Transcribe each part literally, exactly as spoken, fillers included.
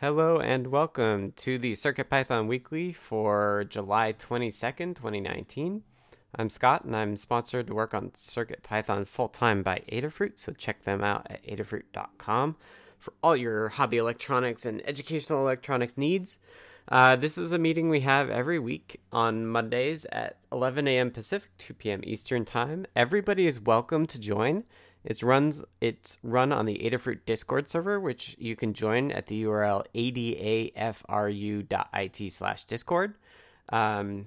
Hello and welcome to the CircuitPython Weekly for July twenty-second, twenty nineteen. I'm Scott and I'm sponsored to work on CircuitPython full-time by Adafruit, so check them out at adafruit dot com for all your hobby electronics and educational electronics needs. Uh, this is a meeting we have every week on Mondays at eleven a m Pacific, two p m Eastern Time. Everybody is welcome to join. It's runs it's run on the Adafruit Discord server, which you can join at the U R L adafru dot I T slash discord. Um,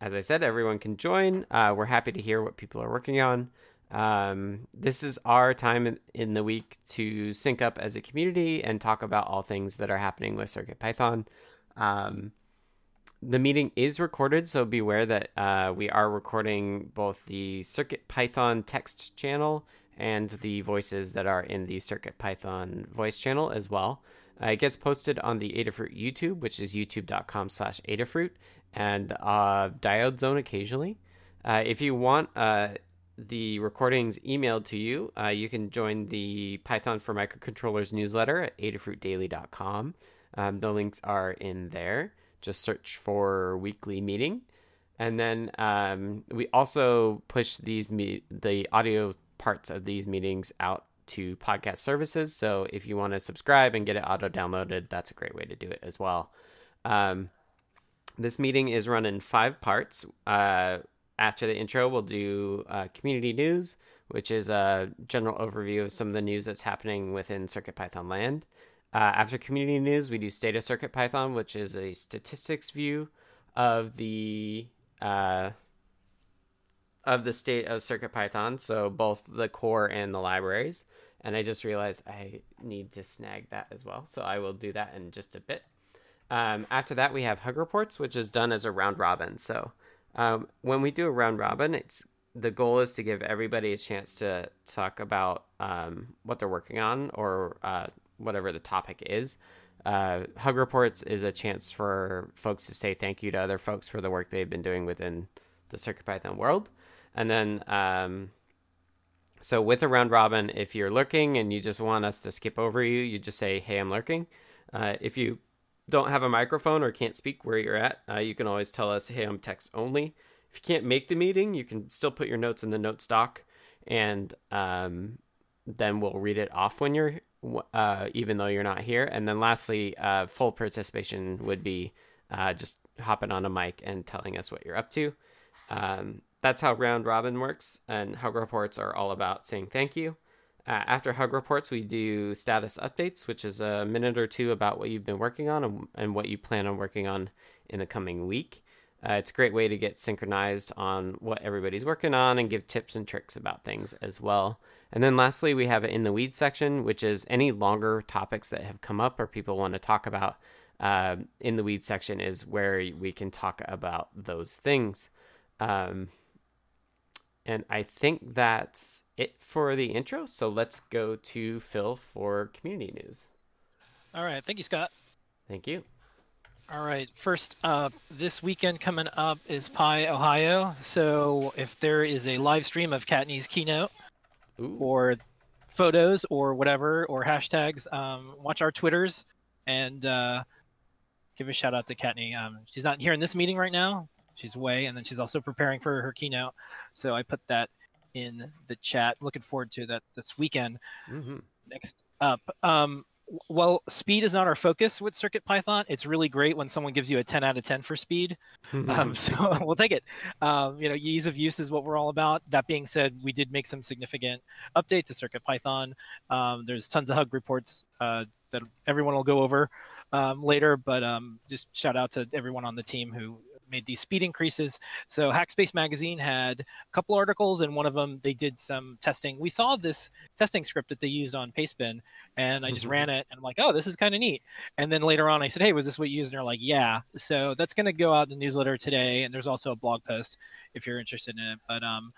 as I said, everyone can join. Uh, we're happy to hear what people are working on. Um, this is our time in, in the week to sync up as a community and talk about all things that are happening with CircuitPython. Um, the meeting is recorded, so beware that uh, we are recording both the CircuitPython text channel and the voices that are in the CircuitPython voice channel as well. Uh, it gets posted on the Adafruit YouTube, which is youtube dot com slash Adafruit, and uh, Diode Zone occasionally. Uh, if you want uh, the recordings emailed to you, uh, you can join the Python for Microcontrollers newsletter at adafruit daily dot com. Um, the links are in there. Just search for weekly meeting. And then um, we also push these me- the audio parts of these meetings out to podcast services, so if you want to subscribe and get it auto downloaded, that's a great way to do it as well. Um, this meeting is run in five parts. Uh, after the intro, we'll do uh, community news, which is a general overview of some of the news that's happening within CircuitPython land. Uh, after community news, we do State of CircuitPython, which is a statistics view of the uh, of the state of CircuitPython, so both the core and the libraries. And I just realized I need to snag that as well, so I will do that in just a bit. Um, after that, we have Hug Reports, which is done as a round robin. So um, when we do a round robin, it's the goal is to give everybody a chance to talk about um, what they're working on or uh, whatever the topic is. Uh, Hug Reports is a chance for folks to say thank you to other folks for the work they've been doing within the CircuitPython world. And then, um, so with a round robin, if you're lurking and you just want us to skip over you, you just say, hey, I'm lurking. Uh, if you don't have a microphone or can't speak where you're at, uh, you can always tell us, hey, I'm text only. If you can't make the meeting, you can still put your notes in the notes doc, and um, then we'll read it off when you're, uh, even though you're not here. And then lastly, uh, full participation would be uh, just hopping on a mic and telling us what you're up to. Um, That's how round robin works, and Hug Reports are all about saying thank you. Uh, after Hug Reports, we do status updates, which is a minute or two about what you've been working on and, and what you plan on working on in the coming week. Uh, it's a great way to get synchronized on what everybody's working on and give tips and tricks about things as well. And then lastly, we have an In the Weeds section, which is any longer topics that have come up or people want to talk about. Uh, in the Weeds section is where we can talk about those things. Um... And I think that's it for the intro. So let's go to Phil for community news. All right. Thank you, Scott. Thank you. All right. First up, this weekend coming up is PyOhio. So if there is a live stream of Katney's keynote Ooh. or photos or whatever, or hashtags, um, watch our Twitters and uh, give a shout out to Katney. Um, she's not here in this meeting right now. She's away, and then she's also preparing for her keynote. So I put that in the chat. Looking forward to that this weekend. Mm-hmm. Next up, um, well, speed is not our focus with CircuitPython. It's really great when someone gives you a ten out of ten for speed. Mm-hmm. Um, so we'll take it. Um, you know, ease of use is what we're all about. That being said, we did make some significant updates to CircuitPython. Um, there's tons of Hug Reports uh, that everyone will go over um, later, but um, just shout out to everyone on the team who made these speed increases. So Hackspace Magazine had a couple articles, and one of them, they did some testing. We saw this testing script that they used on Pastebin, and I just mm-hmm. ran it, and I'm like, oh, this is kind of neat. And then later on, I said, hey, was this what you used? And they're like, yeah. So that's going to go out in the newsletter today, and there's also a blog post if you're interested in it. But um,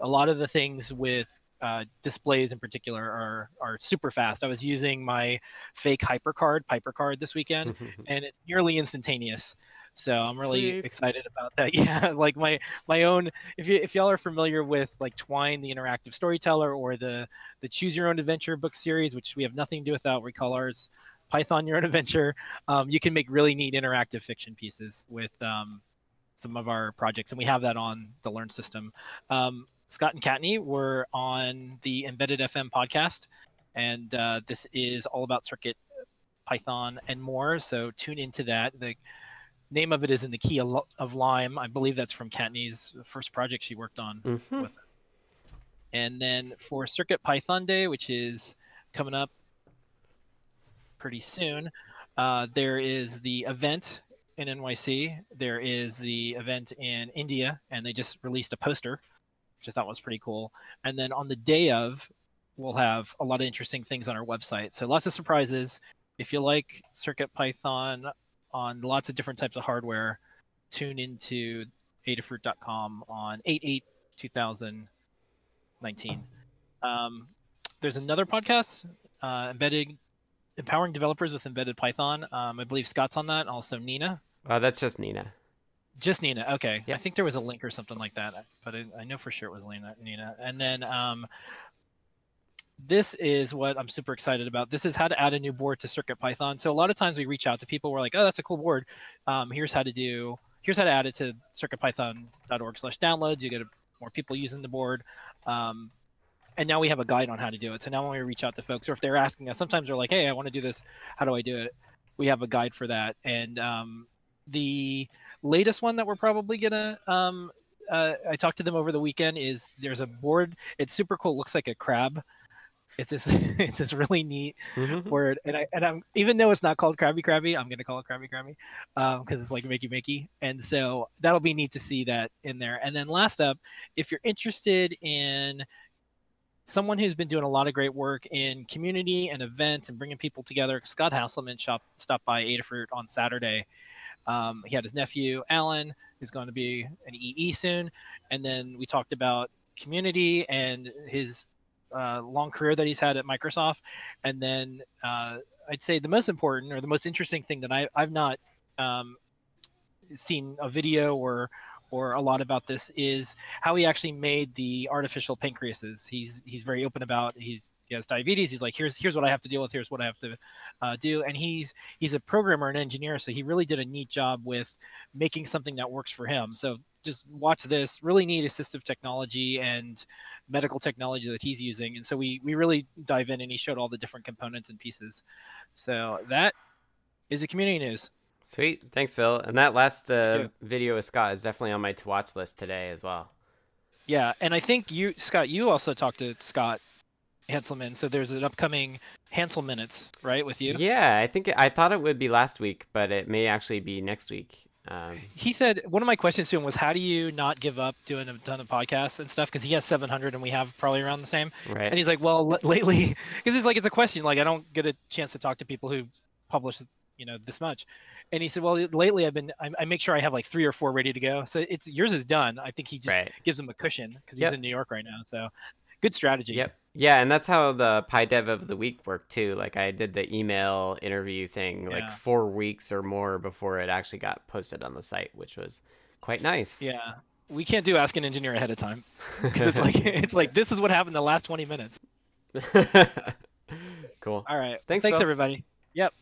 a lot of the things with uh, displays in particular are, are super fast. I was using my fake HyperCard, PiperCard this weekend, and it's nearly instantaneous. So I'm really Sweet. excited about that. Yeah, like my my own. If you if y'all are familiar with like Twine, the interactive storyteller, or the the Choose Your Own Adventure book series, which we have nothing to do without, we call ours Python Your Own Adventure. Um, you can make really neat interactive fiction pieces with um, some of our projects, and we have that on the Learn system. Um, Scott and Katney were on the Embedded F M podcast, and uh, this is all about CircuitPython and more, so tune into that. The name of it is In the Key of Lime. I believe that's from Katney's first project she worked on mm-hmm. with it. And then for CircuitPython Day, which is coming up pretty soon, uh, there is the event in N Y C. There is the event in India, and they just released a poster, which I thought was pretty cool. And then on the day of, we'll have a lot of interesting things on our website. So lots of surprises. If you like CircuitPython on lots of different types of hardware, tune into adafruit dot com on eight eight two thousand nineteen. Um, there's another podcast, uh, Embedded, Empowering Developers with Embedded Python. Um, I believe Scott's on that, also Nina. Uh, that's just Nina. Just Nina, okay. Yep. I think there was a link or something like that, but I, I know for sure it was Lena, Nina. And then um, this is what I'm super excited about. This is how to add a new board to CircuitPython. So a lot of times we reach out to people, we're like, oh, that's a cool board. Um, here's how to do, here's how to add it to circuitpython dot org slash downloads. You get a more people using the board, um, and now we have a guide on how to do it. So now when we reach out to folks, or if they're asking us, sometimes they're like, hey, I want to do this, how do I do it? We have a guide for that. And um, the latest one that we're probably gonna, um, uh, I talked to them over the weekend, is there's a board, it's super cool, looks like a crab. It's this, it's this really neat mm-hmm. board, and I and I'm even though it's not called Krabby Krabby, I'm gonna call it Krabby Krabby, um, because it's like Mickey Mickey, and so that'll be neat to see that in there. And then last up, if you're interested in someone who's been doing a lot of great work in community and events and bringing people together, Scott Hasselman shop stopped by Adafruit on Saturday. Um, he had his nephew Alan, who's going to be an E E soon, and then we talked about community and his Uh, long career that he's had at Microsoft. And then uh, I'd say the most important or the most interesting thing that I, I've not um, seen a video or or a lot about this is how he actually made the artificial pancreases. He's he's very open about he's he has diabetes. He's like, here's here's what I have to deal with, here's what I have to uh, do. And he's he's a programmer and engineer, so he really did a neat job with making something that works for him. So just watch this really neat assistive technology and medical technology that he's using. And so we, we really dive in, and he showed all the different components and pieces. So that is the community news. Sweet. Thanks, Phil. And that last uh, yeah. video with Scott is definitely on my to watch list today as well. Yeah. And I think you, Scott, you also talked to Scott Hanselman. So there's an upcoming Hansel Minutes, right? With you. Yeah. I think I thought it would be last week, but it may actually be next week. Um, he said one of my questions to him was, how do you not give up doing a ton of podcasts and stuff? Because he has seven hundred and we have probably around the same. Right. And he's like, well, l- lately, because it's like it's a question. Like, I don't get a chance to talk to people who publish, you know, this much. And he said, well, lately I've been I, I make sure I have like three or four ready to go. So it's yours is done. I think he just right. gives him a cushion because he's yep. in New York right now. So good strategy. Yep. Yeah. And that's how the PyDev of the week worked, too. Like I did the email interview thing yeah. like four weeks or more before it actually got posted on the site, which was quite nice. Yeah. We can't do Ask an Engineer ahead of time because it's like it's like this is what happened the last twenty minutes. Cool. All right. Thanks, Thanks, Phil. Everybody. Yep.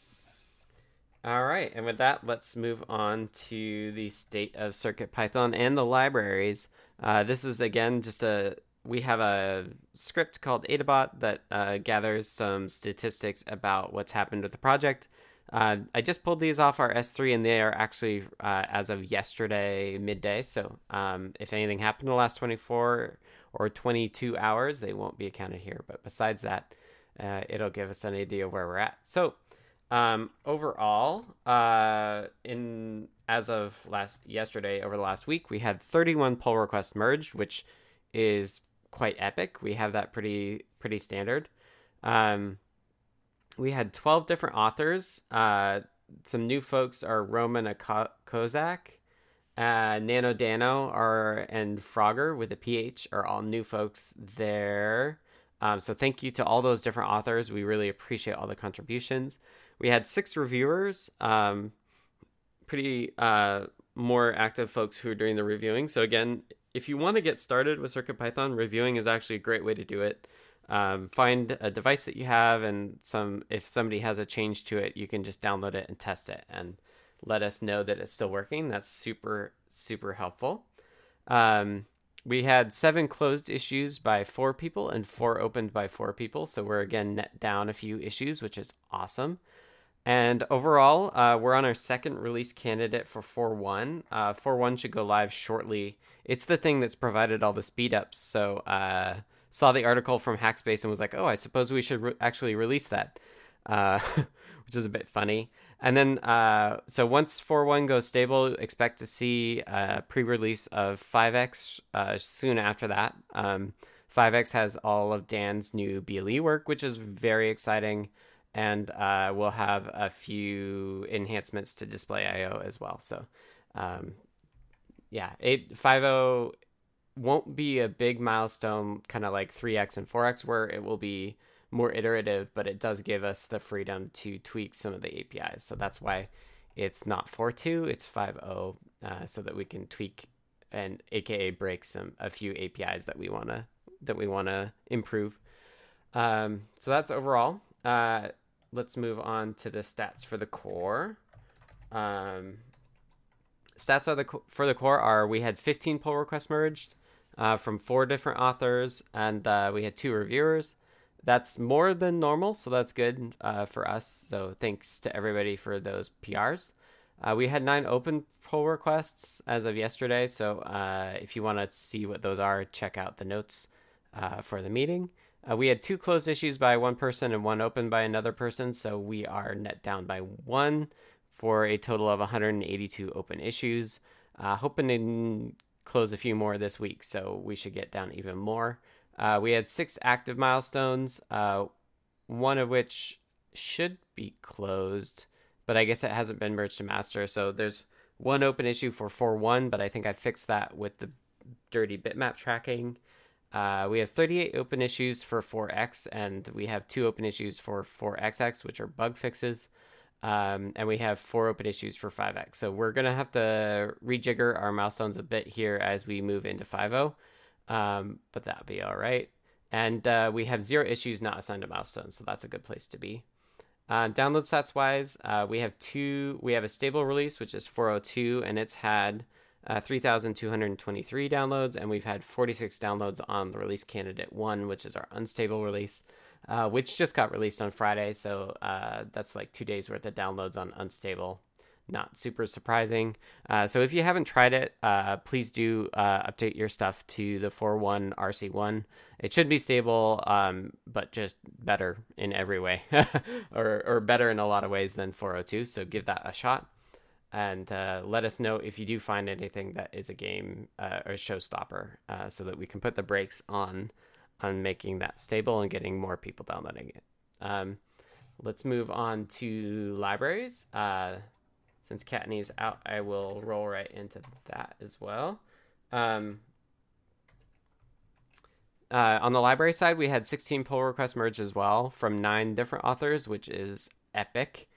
All right. And with that, let's move on to the state of CircuitPython and the libraries. Uh, this is, again, just a... We have a script called Adabot that uh, gathers some statistics about what's happened with the project. Uh, I just pulled these off our S three, and they are actually uh, as of yesterday midday. So um, if anything happened in the last twenty-four or twenty-two hours, they won't be accounted here. But besides that, uh, it'll give us an idea of where we're at. So um, overall, uh, in as of last yesterday, over the last week, we had thirty-one pull requests merged, which is quite epic. We have that pretty pretty standard. Um, we had twelve different authors. Uh, some new folks are Roman Ak- Kozak, uh, Nano Dano, are, and Frogger with a P H are all new folks there. Um, so thank you to all those different authors. We really appreciate all the contributions. We had six reviewers, um, pretty uh, more active folks who are doing the reviewing. So again, if you want to get started with CircuitPython, reviewing is actually a great way to do it. Um, find a device that you have, and some if somebody has a change to it, you can just download it and test it and let us know that it's still working. That's super, super helpful. Um, we had seven closed issues by four people and four opened by four people. So we're again net down a few issues, which is awesome. And overall, uh, we're on our second release candidate for four point one. Uh, four point one should go live shortly. It's the thing that's provided all the speed ups. So uh, saw the article from Hackspace and was like, oh, I suppose we should re actually release that, uh, which is a bit funny. And then, uh, so once four point one goes stable, expect to see a pre-release of five X uh, soon after that. Um, five X has all of Dan's new B L E work, which is very exciting. And uh, we'll have a few enhancements to Display I O as well. So, um, yeah, eight point five point oh won't be a big milestone, kind of like three X and four X, where it will be more iterative, but it does give us the freedom to tweak some of the A P Is. So that's why it's not four point two, it's five point oh, uh, so that we can tweak and A K A break some a few A P Is that we wanna that we wanna improve. Um, so that's overall. Uh, Let's move on to the stats for the core. Um, stats are the, for the core are we had fifteen pull requests merged uh, from four different authors, and uh, we had two reviewers. That's more than normal, so that's good uh, for us. So thanks to everybody for those P Rs. Uh, we had nine open pull requests as of yesterday, so uh, if you want to see what those are, check out the notes uh, for the meeting. Uh, we had two closed issues by one person and one open by another person, so we are net down by one for a total of one hundred eighty-two open issues. Uh, hoping to close a few more this week, so we should get down even more. Uh, we had six active milestones, uh, one of which should be closed, but I guess it hasn't been merged to master, so there's one open issue for four point one, but I think I fixed that with the dirty bitmap tracking. Uh, we have thirty-eight open issues for four X, and we have two open issues for four X X, which are bug fixes, um, and we have four open issues for five X. So we're going to have to rejigger our milestones a bit here as we move into five point oh, um, but that'll be all right. And uh, we have zero issues not assigned to milestones, so that's a good place to be. Uh, download stats-wise, uh, we have two. We have a stable release, which is four point oh two, and it's had Uh, three thousand two hundred twenty-three downloads, and we've had forty-six downloads on the release candidate one, which is our unstable release, uh, which just got released on Friday. So uh, that's like two days worth of downloads on unstable. Not super surprising. Uh, so if you haven't tried it, uh, please do uh, update your stuff to the four point one R C one. It should be stable, um, but just better in every way, or, or better in a lot of ways than four point oh two. So give that a shot. And uh, let us know if you do find anything that is a game uh, or a showstopper, uh, so that we can put the brakes on on making that stable and getting more people downloading it. Um, let's move on to libraries. Uh, since Katney's out, I will roll right into that as well. Um, uh, on the library side, we had sixteen pull requests merged as well from nine different authors, which is epic.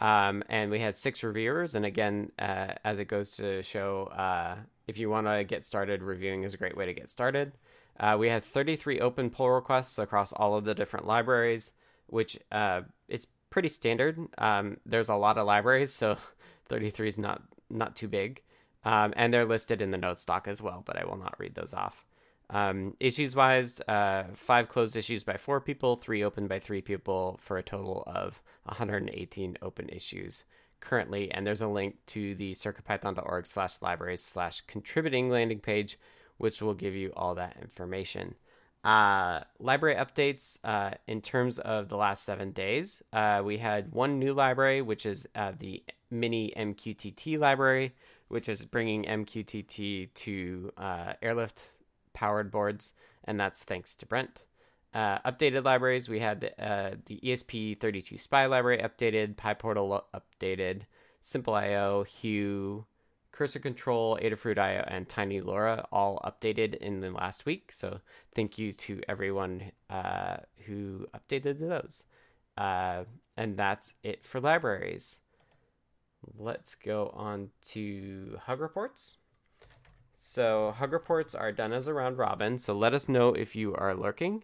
Um, and we had six reviewers. And again, uh, as it goes to show, uh, if you want to get started, reviewing is a great way to get started. Uh, we had thirty-three open pull requests across all of the different libraries, which uh, it's pretty standard. Um, there's a lot of libraries, so thirty-three is not, not too big. Um, and they're listed in the note stock as well, but I will not read those off. Um, issues-wise, uh, five closed issues by four people, three open by three people, for a total of one hundred eighteen open issues currently. And there's a link to the CircuitPython.org slash libraries slash contributing landing page, which will give you all that information. Uh, library updates, uh, in terms of the last seven days, uh, we had one new library, which is uh, the mini M Q T T library, which is bringing M Q T T to uh, airlift powered boards, and that's thanks to Brent. Uh, updated libraries, we had uh, the E S P thirty-two spy library updated, PyPortal updated, Simple I O, Hue, Cursor Control, Adafruit I O, and TinyLoRa all updated in the last week. So thank you to everyone uh, who updated those. Uh, and that's it for libraries. Let's go on to Hug Reports. So Hug Reports are done as a round robin, so let us know if you are lurking.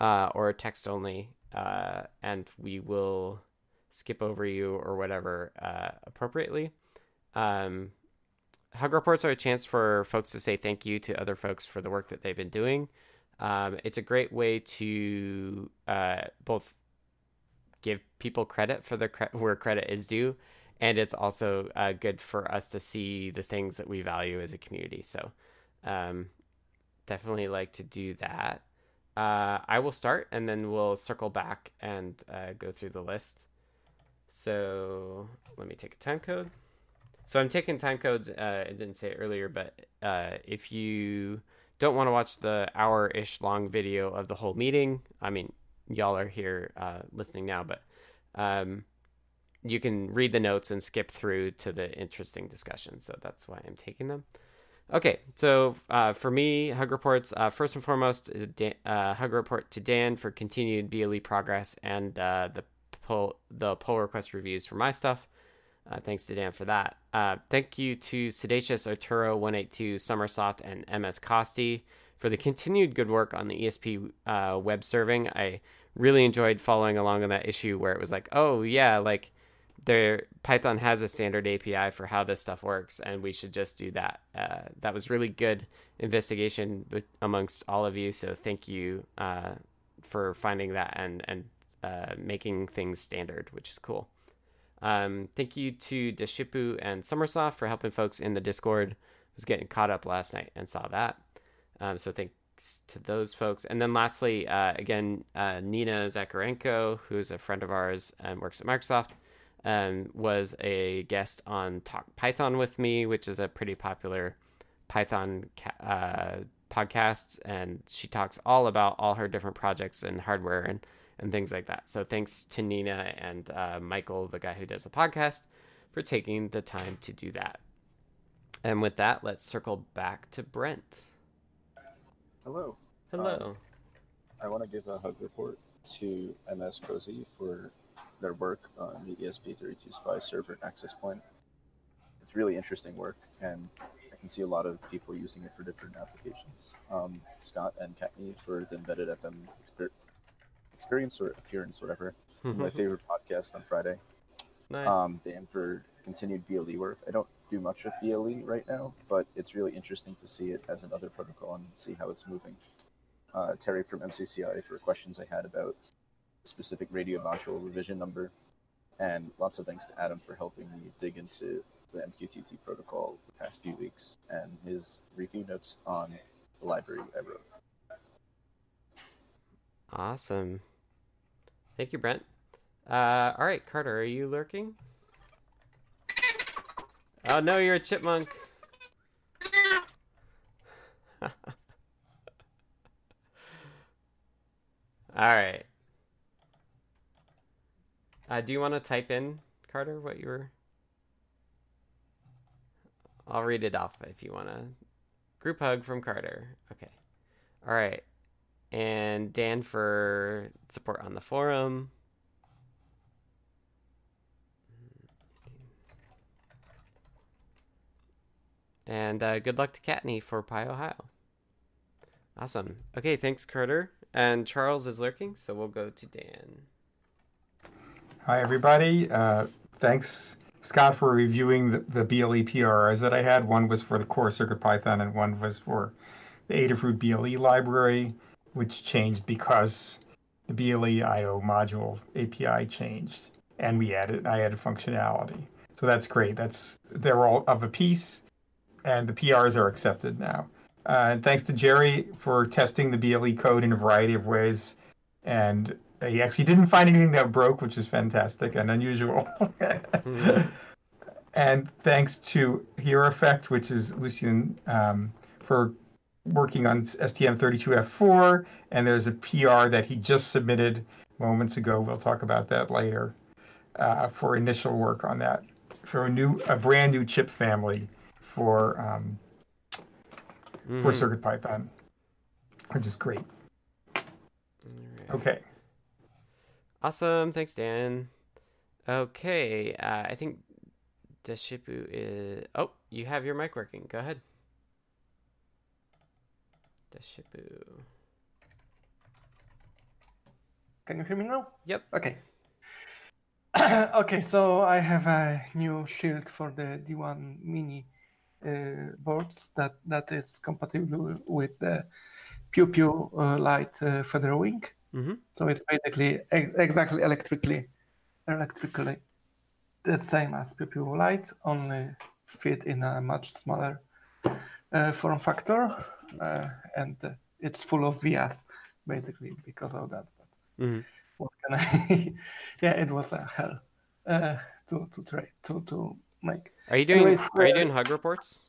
uh, or text only, uh, and we will skip over you or whatever uh, appropriately. Um, hug reports are a chance for folks to say thank you to other folks for the work that they've been doing. Um, it's a great way to uh, both give people credit for the cre- where credit is due, and it's also uh, good for us to see the things that we value as a community. So um, definitely like to do that. Uh, I will start, and then we'll circle back and uh, go through the list. So let me take a time code. So I'm taking time codes. Uh, I didn't say it earlier, but uh, if you don't want to watch the hour-ish long video of the whole meeting, I mean, y'all are here uh, listening now, but um, you can read the notes and skip through to the interesting discussion. So that's why I'm taking them. Okay, so uh, for me, hug reports, uh, first and foremost, is a Dan, uh, hug report to Dan for continued B L E progress and uh, the poll, the pull request reviews for my stuff. Uh, thanks to Dan for that. Uh, thank you to Sedacious, Arturo, one eighty-two, Summersoft, and M S Costi for the continued good work on the E S P uh, web serving. I really enjoyed following along on that issue where it was like, oh yeah, like there Python has a standard A P I for how this stuff works, and we should just do that. Uh, that was really good investigation amongst all of you. So thank you uh, for finding that and and uh, making things standard, which is cool. Um, thank you to Deshipu and Summersoft for helping folks in the Discord. I was getting caught up last night and saw that. Um, so thanks to those folks. And then lastly, uh, again, uh, Nina Zakharenko, who's a friend of ours and works at Microsoft, um, was a guest on Talk Python with me, which is a pretty popular Python uh, podcast. And she talks all about all her different projects and hardware and and things like that. So thanks to Nina and uh, Michael, the guy who does the podcast, for taking the time to do that. And with that, let's circle back to Brent. Hello. Hello. Uh, I want to give a hug report to M S Cozy for their work on the E S P thirty-two Spy server access point. It's really interesting work, and I can see a lot of people using it for different applications. Um, Scott and Katney for the Embedded F M expert. experience or appearance, whatever. My favorite podcast on Friday. Nice. Um, Dan for continued B L E work. I don't do much with B L E right now, but it's really interesting to see it as another protocol and see how it's moving. Uh, Terry from M C C I for questions I had about a specific radio module revision number, and lots of thanks to Adam for helping me dig into the M Q T T protocol the past few weeks and his review notes on the library I wrote. Awesome. Thank you, Brent. Uh, all right, Carter, are you lurking? Oh, no, you're a chipmunk. All right. Uh, do you want to type in, Carter, what you were? I'll read it off if you want to. Group hug from Carter. Okay. All right. And Dan for support on the forum. And uh, good luck to Katney for PyOhio. Awesome. Okay, thanks, Carter. And Charles is lurking, so we'll go to Dan. Hi, everybody. Uh, thanks, Scott, for reviewing the, the B L E P R Rs that I had. One was for the core CircuitPython, and one was for the Adafruit B L E library, which changed because the B L E I O module A P I changed, and we added, I added functionality. So that's great. That's, they're all of a piece, and the P Rs are accepted now. Uh, and thanks to Jerry for testing the B L E code in a variety of ways. And he actually didn't find anything that broke, which is fantastic and unusual. Mm-hmm. And thanks to Hero Effect, which is Lucian, um, for working on S T M thirty-two F four, and there's a P R that he just submitted moments ago. We'll talk about that later. Uh, for initial work on that, for a new, a brand new chip family for um, mm-hmm. for CircuitPython, which is great. All right. Okay. Awesome. Thanks, Dan. Okay, uh, I think Deshipu is. Oh, you have your mic working. Go ahead. Deshipu. Can you hear me now? Yep. Okay. Okay, so I have a new shield for the D one mini uh, boards that, that is compatible with the Pew Pew uh, light uh, feather wing. Mm-hmm. So it's basically ex exactly electrically, electrically the same as Pew Pew light, only fit in a much smaller uh, form factor, uh, and uh, it's full of V As basically because of that. But mm-hmm. What can I? Yeah, it was a hell uh, to to try to to make. Are you doing Anyways, Are you doing hug reports?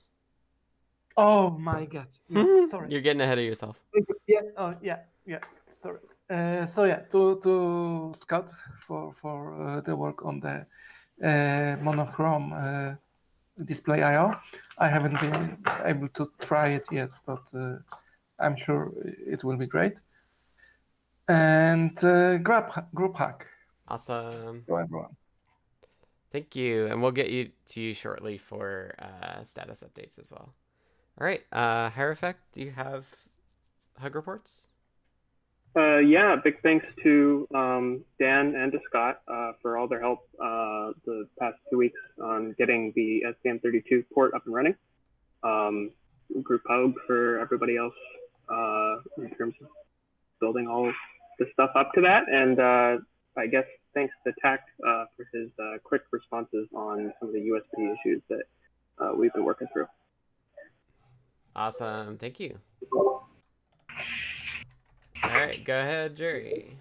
Oh my god! Yeah, sorry, you're getting ahead of yourself. Yeah. Oh yeah. Yeah. Sorry. Uh, so yeah, to to Scott for for uh, the work on the uh, monochrome uh, display I O. I haven't been able to try it yet, but uh, I'm sure it will be great. And uh, grab group hack. Awesome. Hello, everyone. Thank you, and we'll get you to you shortly for uh, status updates as well. All right, uh, Hierofect, do you have hug reports? Uh, yeah, big thanks to um, Dan and to Scott uh, for all their help uh, the past two weeks on getting the S T M thirty-two port up and running. Um, group hug for everybody else uh, in terms of building all the stuff up to that, and uh, I guess thanks to Tack uh, for his uh, quick responses on some of the U S B issues that uh, we've been working through. Awesome, thank you. All right, go ahead, Jerry.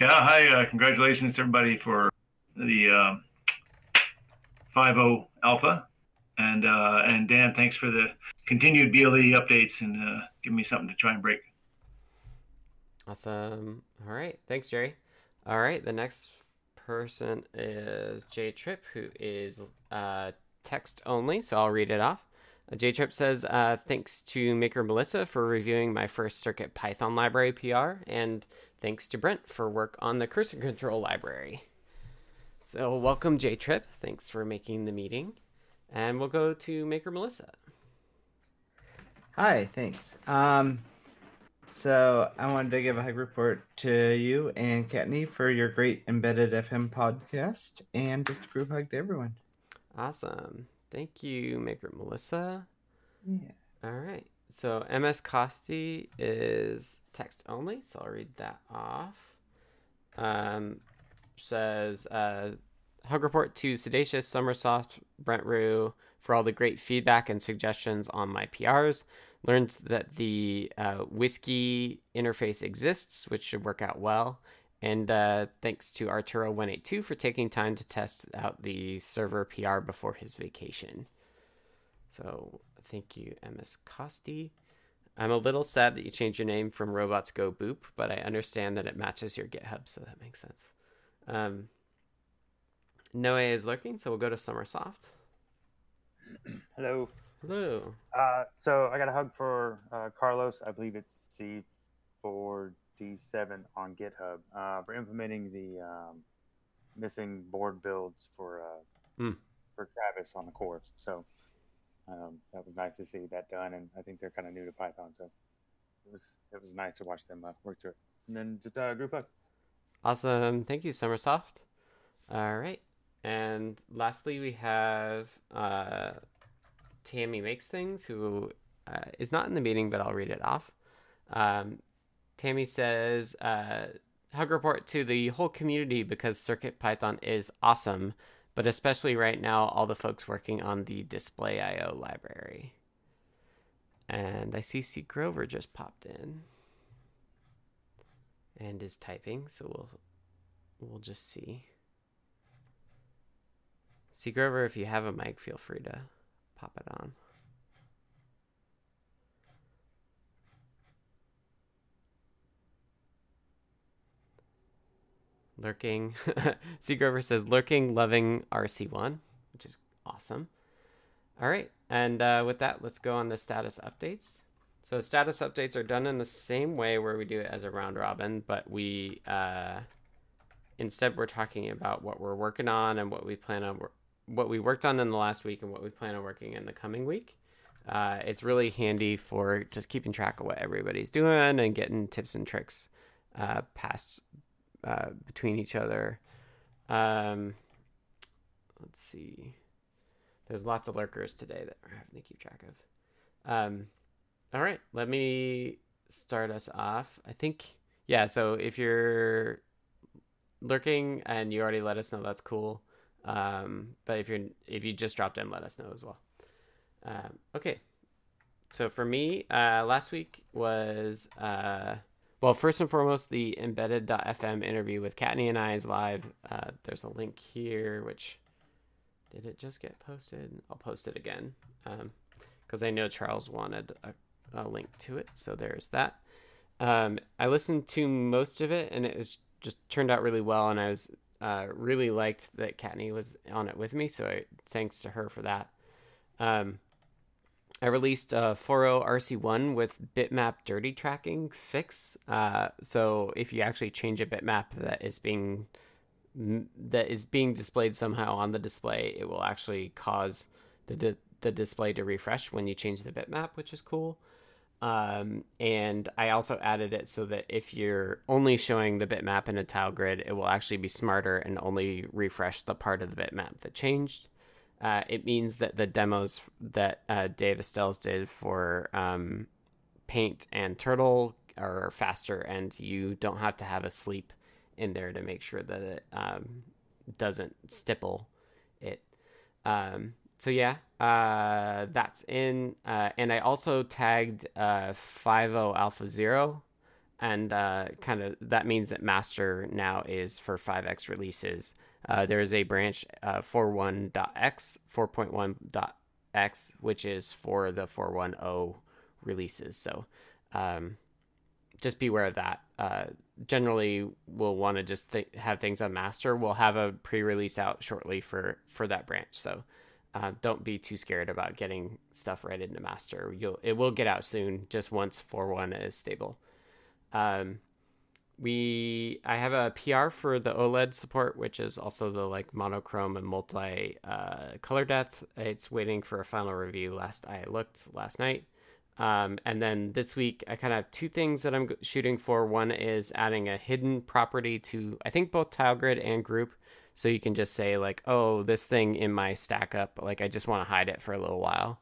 Yeah, hi, uh, congratulations to everybody for the uh, five point oh alpha, and uh, and Dan, thanks for the continued B L E updates and uh, giving me something to try and break. Awesome. All right. Thanks, Jerry. All right. The next person is J Trip, who is uh, text only, so I'll read it off. Uh, J Trip says, uh, thanks to Maker Melissa for reviewing my first CircuitPython library P R, and thanks to Brent for work on the cursor control library. So welcome, J Trip. Thanks for making the meeting. And we'll go to Maker Melissa. Hi. Thanks. Um... So I wanted to give a hug report to you and Katney for your great Embedded F M podcast, and just a group hug to everyone. Awesome. Thank you, Maker Melissa. Yeah. All right. So M S Costi is text only, so I'll read that off. Um, says, uh, hug report to Sedacious, Summersoft, Brent Rue for all the great feedback and suggestions on my P Rs. Learned that the uh, whiskey interface exists, which should work out well. And uh, thanks to Arturo one eighty-two for taking time to test out the server P R before his vacation. So thank you, M S Costi. I'm a little sad that you changed your name from Robots Go Boop, but I understand that it matches your GitHub, so that makes sense. Um, Noe is lurking, so we'll go to Summersoft. Hello. Hello. Uh, so I got a hug for uh, Carlos. I believe it's C four D seven on GitHub uh, for implementing the um, missing board builds for uh, mm. for Travis on the core. So um, that was nice to see that done. And I think they're kind of new to Python, so it was it was nice to watch them uh, work through it. And then just uh, group hug. Awesome. Thank you, Summersoft. All right. And lastly, we have. Uh, Tammy Makes Things, who uh, is not in the meeting, but I'll read it off. Um, Tammy says, uh, hug report to the whole community because CircuitPython is awesome, but especially right now, all the folks working on the display I O library. And I see C. Grover just popped in and is typing, so we'll, we'll just see. C. Grover, if you have a mic, feel free to pop it on. Lurking. C. Grover says, lurking, loving R C one, which is awesome. All right. And uh, with that, let's go on to status updates. So status updates are done in the same way where we do it as a round robin, but we uh, instead we're talking about what we're working on and what we plan on working what we worked on in the last week and what we plan on working in the coming week. Uh, it's really handy for just keeping track of what everybody's doing and getting tips and tricks uh, past uh, between each other. Um, let's see. There's lots of lurkers today that we're having to keep track of. Um, all right, let me start us off. I think, yeah, so if you're lurking and you already let us know, that's cool. Um, but if you're if you just dropped in, let us know as well. Um, okay, so for me, uh, last week was, uh, well, first and foremost, the embedded dot F M interview with Katney and I is live. Uh, there's a link here, which, did it just get posted? I'll post it again, because um, I know Charles wanted a, a link to it, so there's that. Um, I listened to most of it, and it was just turned out really well, and I was uh, really liked that Katney was on it with me, so I, thanks to her for that. Um, I released a four point oh R C one with bitmap dirty tracking fix. Uh, so if you actually change a bitmap that is being that is being displayed somehow on the display, it will actually cause the di the display to refresh when you change the bitmap, which is cool. Um, and I also added it so that if you're only showing the bitmap in a tile grid, it will actually be smarter and only refresh the part of the bitmap that changed. Uh, it means that the demos that uh, Dave Estelles did for um, Paint and Turtle are faster, and you don't have to have a sleep in there to make sure that it um, doesn't stipple it. Um, so yeah, uh, that's in. Uh, and I also tagged uh, five point oh alpha zero, and uh, kind of that means that master now is for five X releases. Uh, there is a branch uh, four point one dot X, four point one dot X, which is for the four point ten releases. So um, just be aware of that. Uh, generally, we'll want to just th have things on master. We'll have a pre-release out shortly for, for that branch. So uh, don't be too scared about getting stuff right into master. You'll, it will get out soon, just once four point one is stable. Um, We, I have a P R for the OLED support, which is also the like monochrome and multi uh, color depth. It's waiting for a final review. Last I looked last night, um, and then this week I kind of have two things that I'm shooting for. One is adding a hidden property to I think both TileGrid and Group, so you can just say like, oh, this thing in my stack up, like I just want to hide it for a little while.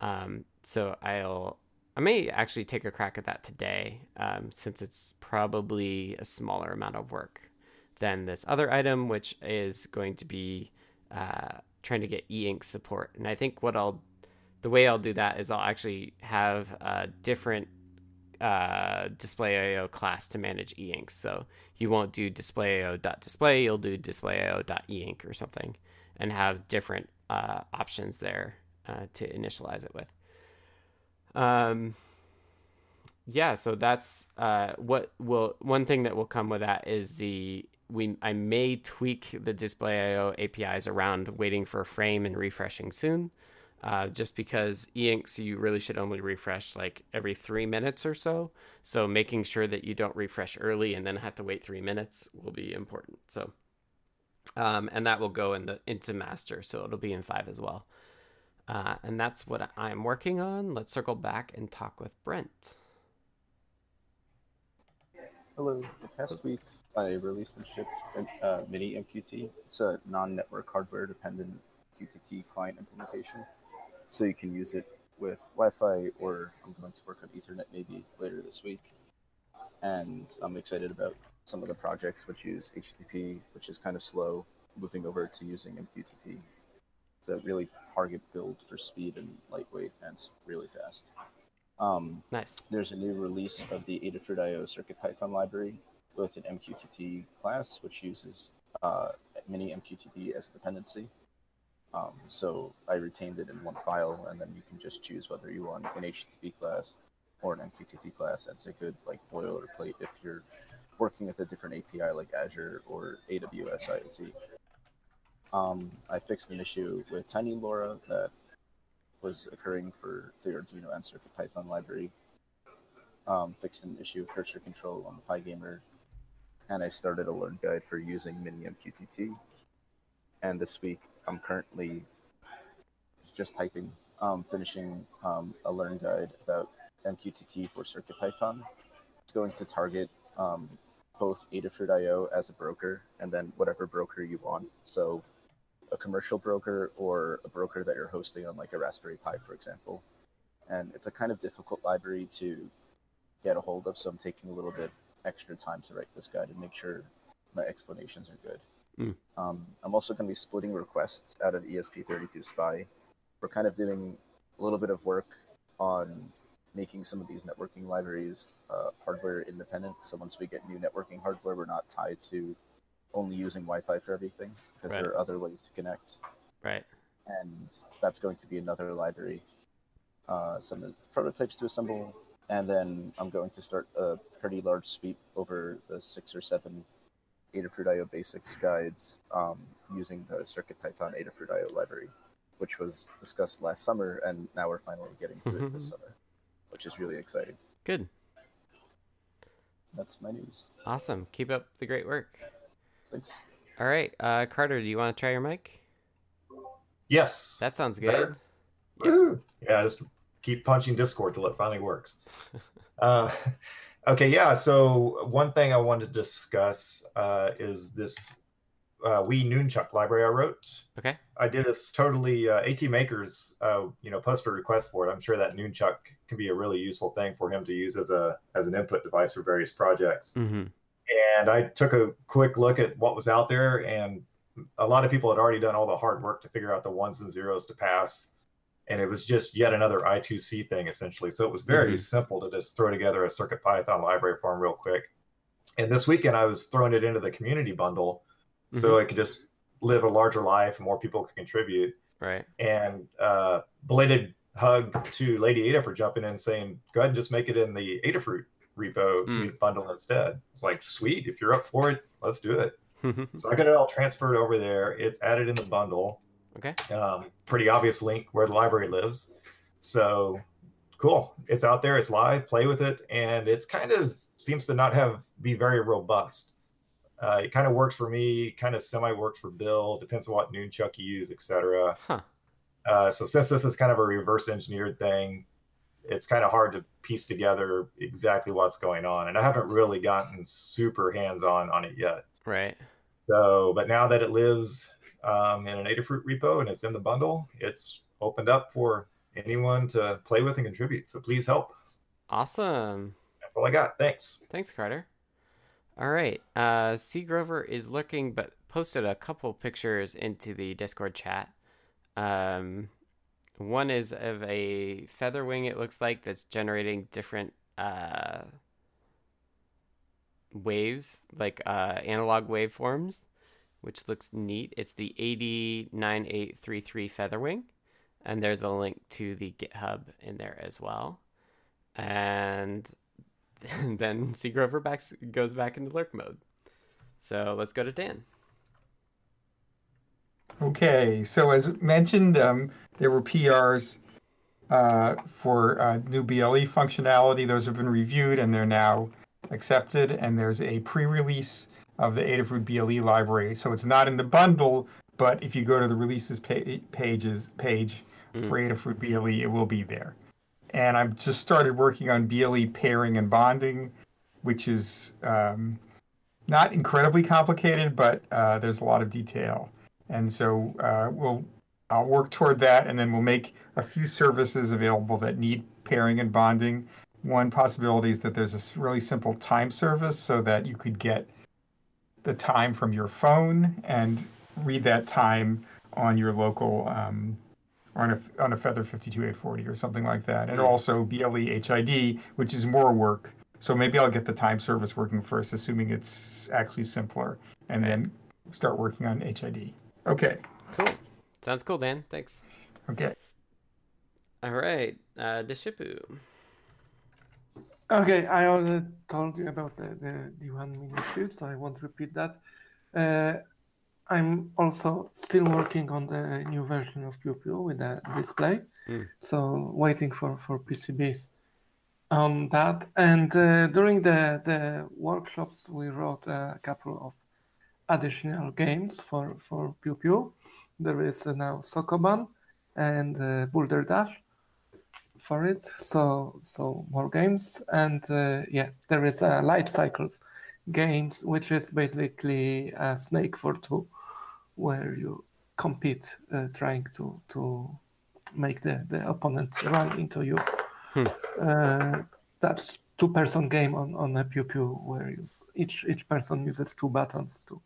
Um, so I'll. I may actually take a crack at that today, um, since it's probably a smaller amount of work than this other item, which is going to be uh, trying to get e-ink support. And I think what I'll, the way I'll do that is I'll actually have a different uh, display I O class to manage e-inks. So you won't do display I O dot display, you'll do display I O dot e ink or something, and have different uh, options there uh, to initialize it with. Um, yeah, so that's, uh, what will, one thing that will come with that is the, we, I may tweak the display I O A P Is around waiting for a frame and refreshing soon. Uh, just because e-inks, you really should only refresh like every three minutes or so. So making sure that you don't refresh early and then have to wait three minutes will be important. So, um, and that will go in the, into master. So it'll be in five as well. Uh, and that's what I'm working on. Let's circle back and talk with Brent. Hello. Last week, I released and shipped uh, MiniMQTT. It's a non-network hardware-dependent M Q T T client implementation. So you can use it with Wi-Fi, or I'm going to work on Ethernet maybe later this week. And I'm excited about some of the projects which use H T T P, which is kind of slow, moving over to using M Q T T. It's a really target build for speed and lightweight, and it's really fast. Um, nice. There's a new release of the Adafruit I O CircuitPython library with an M Q T T class, which uses uh, MiniMQTT as a dependency. Um, so I retained it in one file, and then you can just choose whether you want an H T T P class or an M Q T T class. That's a good like boilerplate if you're working with a different A P I like Azure or A W S I O T. Um, I fixed an issue with TinyLoRa that was occurring for the Arduino and CircuitPython library. Um, fixed an issue with cursor control on the PyGamer, and I started a learn guide for using MiniMQTT. And this week, I'm currently just typing, um, finishing um, a learn guide about M Q T T for CircuitPython. It's going to target um, both Adafruit dot i o as a broker and then whatever broker you want. So a commercial broker or a broker that you're hosting on like a Raspberry Pi, for example. And it's a kind of difficult library to get a hold of, so I'm taking a little bit extra time to write this guide and make sure my explanations are good. Mm. Um, I'm also going to be splitting requests out of E S P thirty-two S P I. We're kind of doing a little bit of work on making some of these networking libraries uh, hardware independent. So once we get new networking hardware, we're not tied to only using Wi-Fi for everything, because right. there are other ways to connect. Right. And that's going to be another library. Uh, some prototypes to assemble, and then I'm going to start a pretty large sweep over the six or seven Adafruit dot i o basics guides um, using the CircuitPython Adafruit dot i o library, which was discussed last summer, and now we're finally getting to it this summer, which is really exciting. Good. That's my news. Awesome. Keep up the great work. Thanks. All right. Uh, Carter, do you want to try your mic? Yes. That sounds good. Better. Woo-hoo. Yeah, just keep punching Discord till it finally works. Uh, okay, yeah, so one thing I wanted to discuss uh, is this uh, Wii Noonchuck library I wrote. Okay. I did this totally, uh, AT Makers, uh, you know, posted a request for it. I'm sure that Noonchuck can be a really useful thing for him to use as a as an input device for various projects. Mm-hmm. And I took a quick look at what was out there, and a lot of people had already done all the hard work to figure out the ones and zeros to pass. And it was just yet another I two C thing, essentially. So it was very mm-hmm. simple to just throw together a CircuitPython library for him real quick. And this weekend, I was throwing it into the community bundle mm-hmm. so it could just live a larger life and more people could contribute. Right. And uh, belated hug to Lady Ada for jumping in and saying, go ahead and just make it in the Adafruit repo mm. bundle instead. It's like, sweet, if you're up for it, let's do it. So I got it all transferred over there. It's added in the bundle. Okay. Um, pretty obvious link where the library lives. So cool. It's out there. It's live. Play with it. And it's kind of seems to not have be very robust. Uh, it kind of works for me, kind of semi works for Bill. Depends on what Noonchuck you use, et cetera. Huh. Uh, so since this is kind of a reverse engineered thing, it's kind of hard to piece together exactly what's going on. And I haven't really gotten super hands on on it yet. Right. So but now that it lives um in an Adafruit repo and it's in the bundle, it's opened up for anyone to play with and contribute, so please help. Awesome. That's all I got. Thanks thanks Carter. All right, uh C Grover is looking but posted a couple pictures into the Discord chat. Um one is of a feather wing, it looks like, that's generating different uh waves, like uh analog waveforms, which looks neat. It's the eight zero nine eight three three Featherwing. And there's a link to the GitHub in there as well. And then Seagrover backs, goes back into lurk mode. So let's go to Dan. Okay, so as mentioned, um, there were P Rs uh, for uh, new B L E functionality. Those have been reviewed and they're now accepted. And there's a pre-release of the Adafruit B L E library. So it's not in the bundle, but if you go to the releases pa- pages page mm. for Adafruit B L E, it will be there. And I've just started working on B L E pairing and bonding, which is um, not incredibly complicated, but uh, there's a lot of detail. And so uh, we'll I'll work toward that, and then we'll make a few services available that need pairing and bonding. One possibility is that there's a really simple time service so that you could get the time from your phone and read that time on your local um, on a on a Feather fifty-two eight forty or something like that, and also B L E H I D, which is more work. So maybe I'll get the time service working first, assuming it's actually simpler, and okay. then start working on H I D. Okay. Cool. Sounds cool, Dan. Thanks. Okay. All right, uh, Deshipu. Okay, I already told you about the, the D one mini chip, so I won't repeat that. Uh, I'm also still working on the new version of Pew Pew with the display, mm. so waiting for, for P C Bs on that. And uh, during the, the workshops, we wrote a couple of additional games for, for Pew Pew. There is now Sokoban and uh, Boulder Dash for it, so so more games. And uh, yeah, there is a uh, light cycles games, which is basically a snake for two, where you compete uh, trying to to make the the opponent run into you. Hmm. Uh, that's two-person game on on a Pew Pew, where you, each each person uses two buttons to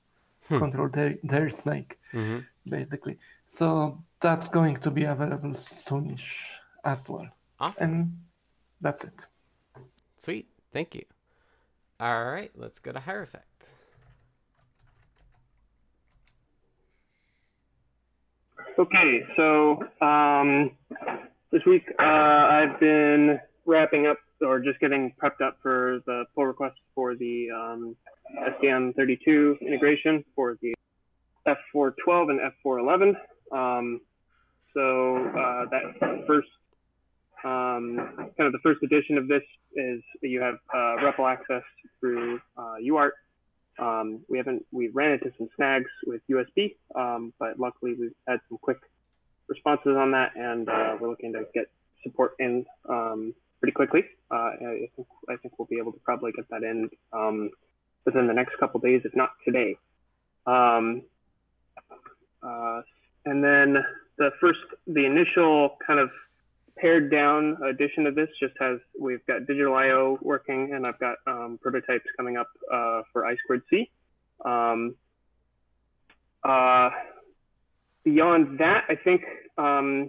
hmm. control their their snake, mm-hmm. basically. So that's going to be available soonish as well. Awesome. And that's it. Sweet. Thank you. All right, let's go to Higher Effect. Okay, so um, this week uh, I've been wrapping up or just getting prepped up for the pull request for the um, S T M thirty-two integration for the F four twelve and F four eleven. Um, so uh, that first um, kind of the first edition of this is you have uh, R E P L access through uh, U A R T. Um, we haven't, we ran into some snags with U S B, um, but luckily we've had some quick responses on that, and uh, we're looking to get support in um, pretty quickly. Uh, I, think, I think we'll be able to probably get that in um, within the next couple days, if not today. Um, uh, and then the first, the initial kind of pared down edition of this just has, we've got digital I O working, and I've got um, prototypes coming up uh, for I squared C. Um, uh, beyond that, I think um,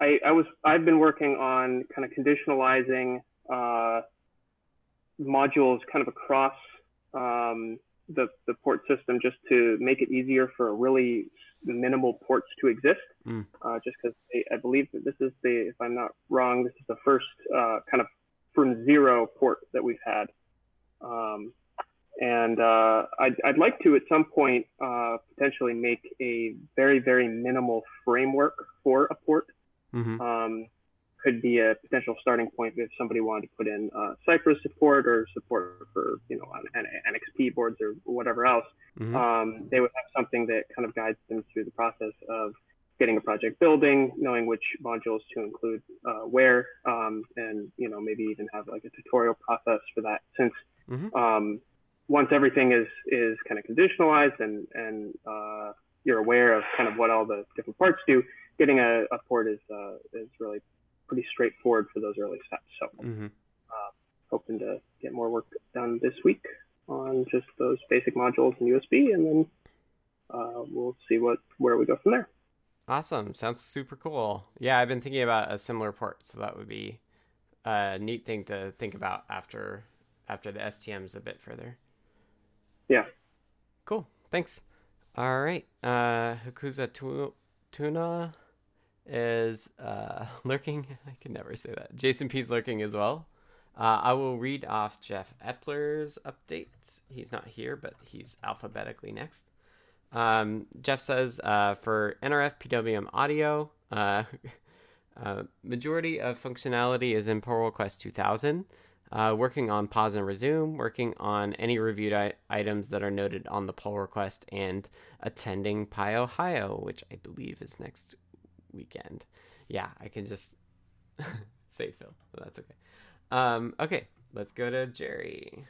I, I was, I've been working on kind of conditionalizing uh, modules kind of across um, the, the port system just to make it easier for really minimal ports to exist. Mm. Uh, just because I, I believe that this is the, if I'm not wrong, this is the first uh, kind of from zero port that we've had. Um, and uh, I'd, I'd like to at some point uh, potentially make a very, very minimal framework for a port. Mm-hmm. um, could be a potential starting point if somebody wanted to put in uh, Cypress support or support for, you know, an, an N X P boards or whatever else. Mm-hmm. um, they would have something that kind of guides them through the process of getting a project building, knowing which modules to include uh, where, um, and, you know, maybe even have like a tutorial process for that. Since mm-hmm. um, once everything is, is kind of conditionalized and, and uh, you're aware of kind of what all the different parts do, getting a, a port is, uh, is really pretty straightforward for those early steps. So mm-hmm. uh, hoping to get more work done this week on just those basic modules and U S B, and then uh, we'll see what where we go from there. Awesome. Sounds super cool. Yeah, I've been thinking about a similar port, so that would be a neat thing to think about after after the S T Ms a bit further. Yeah. Cool. Thanks. All right. Uh, Hakusa Tuna is uh, lurking. I can never say that. Jason P's lurking as well. Uh, I will read off Jeff Epler's update. He's not here, but he's alphabetically next. Um, Jeff says, uh, for N R F P W M audio, uh, uh, majority of functionality is in pull request two thousand, uh, working on pause and resume, working on any reviewed I- items that are noted on the pull request, and attending PyOhio, which I believe is next weekend. Yeah, I can just say Phil, but that's okay. Um, okay, let's go to Jerry.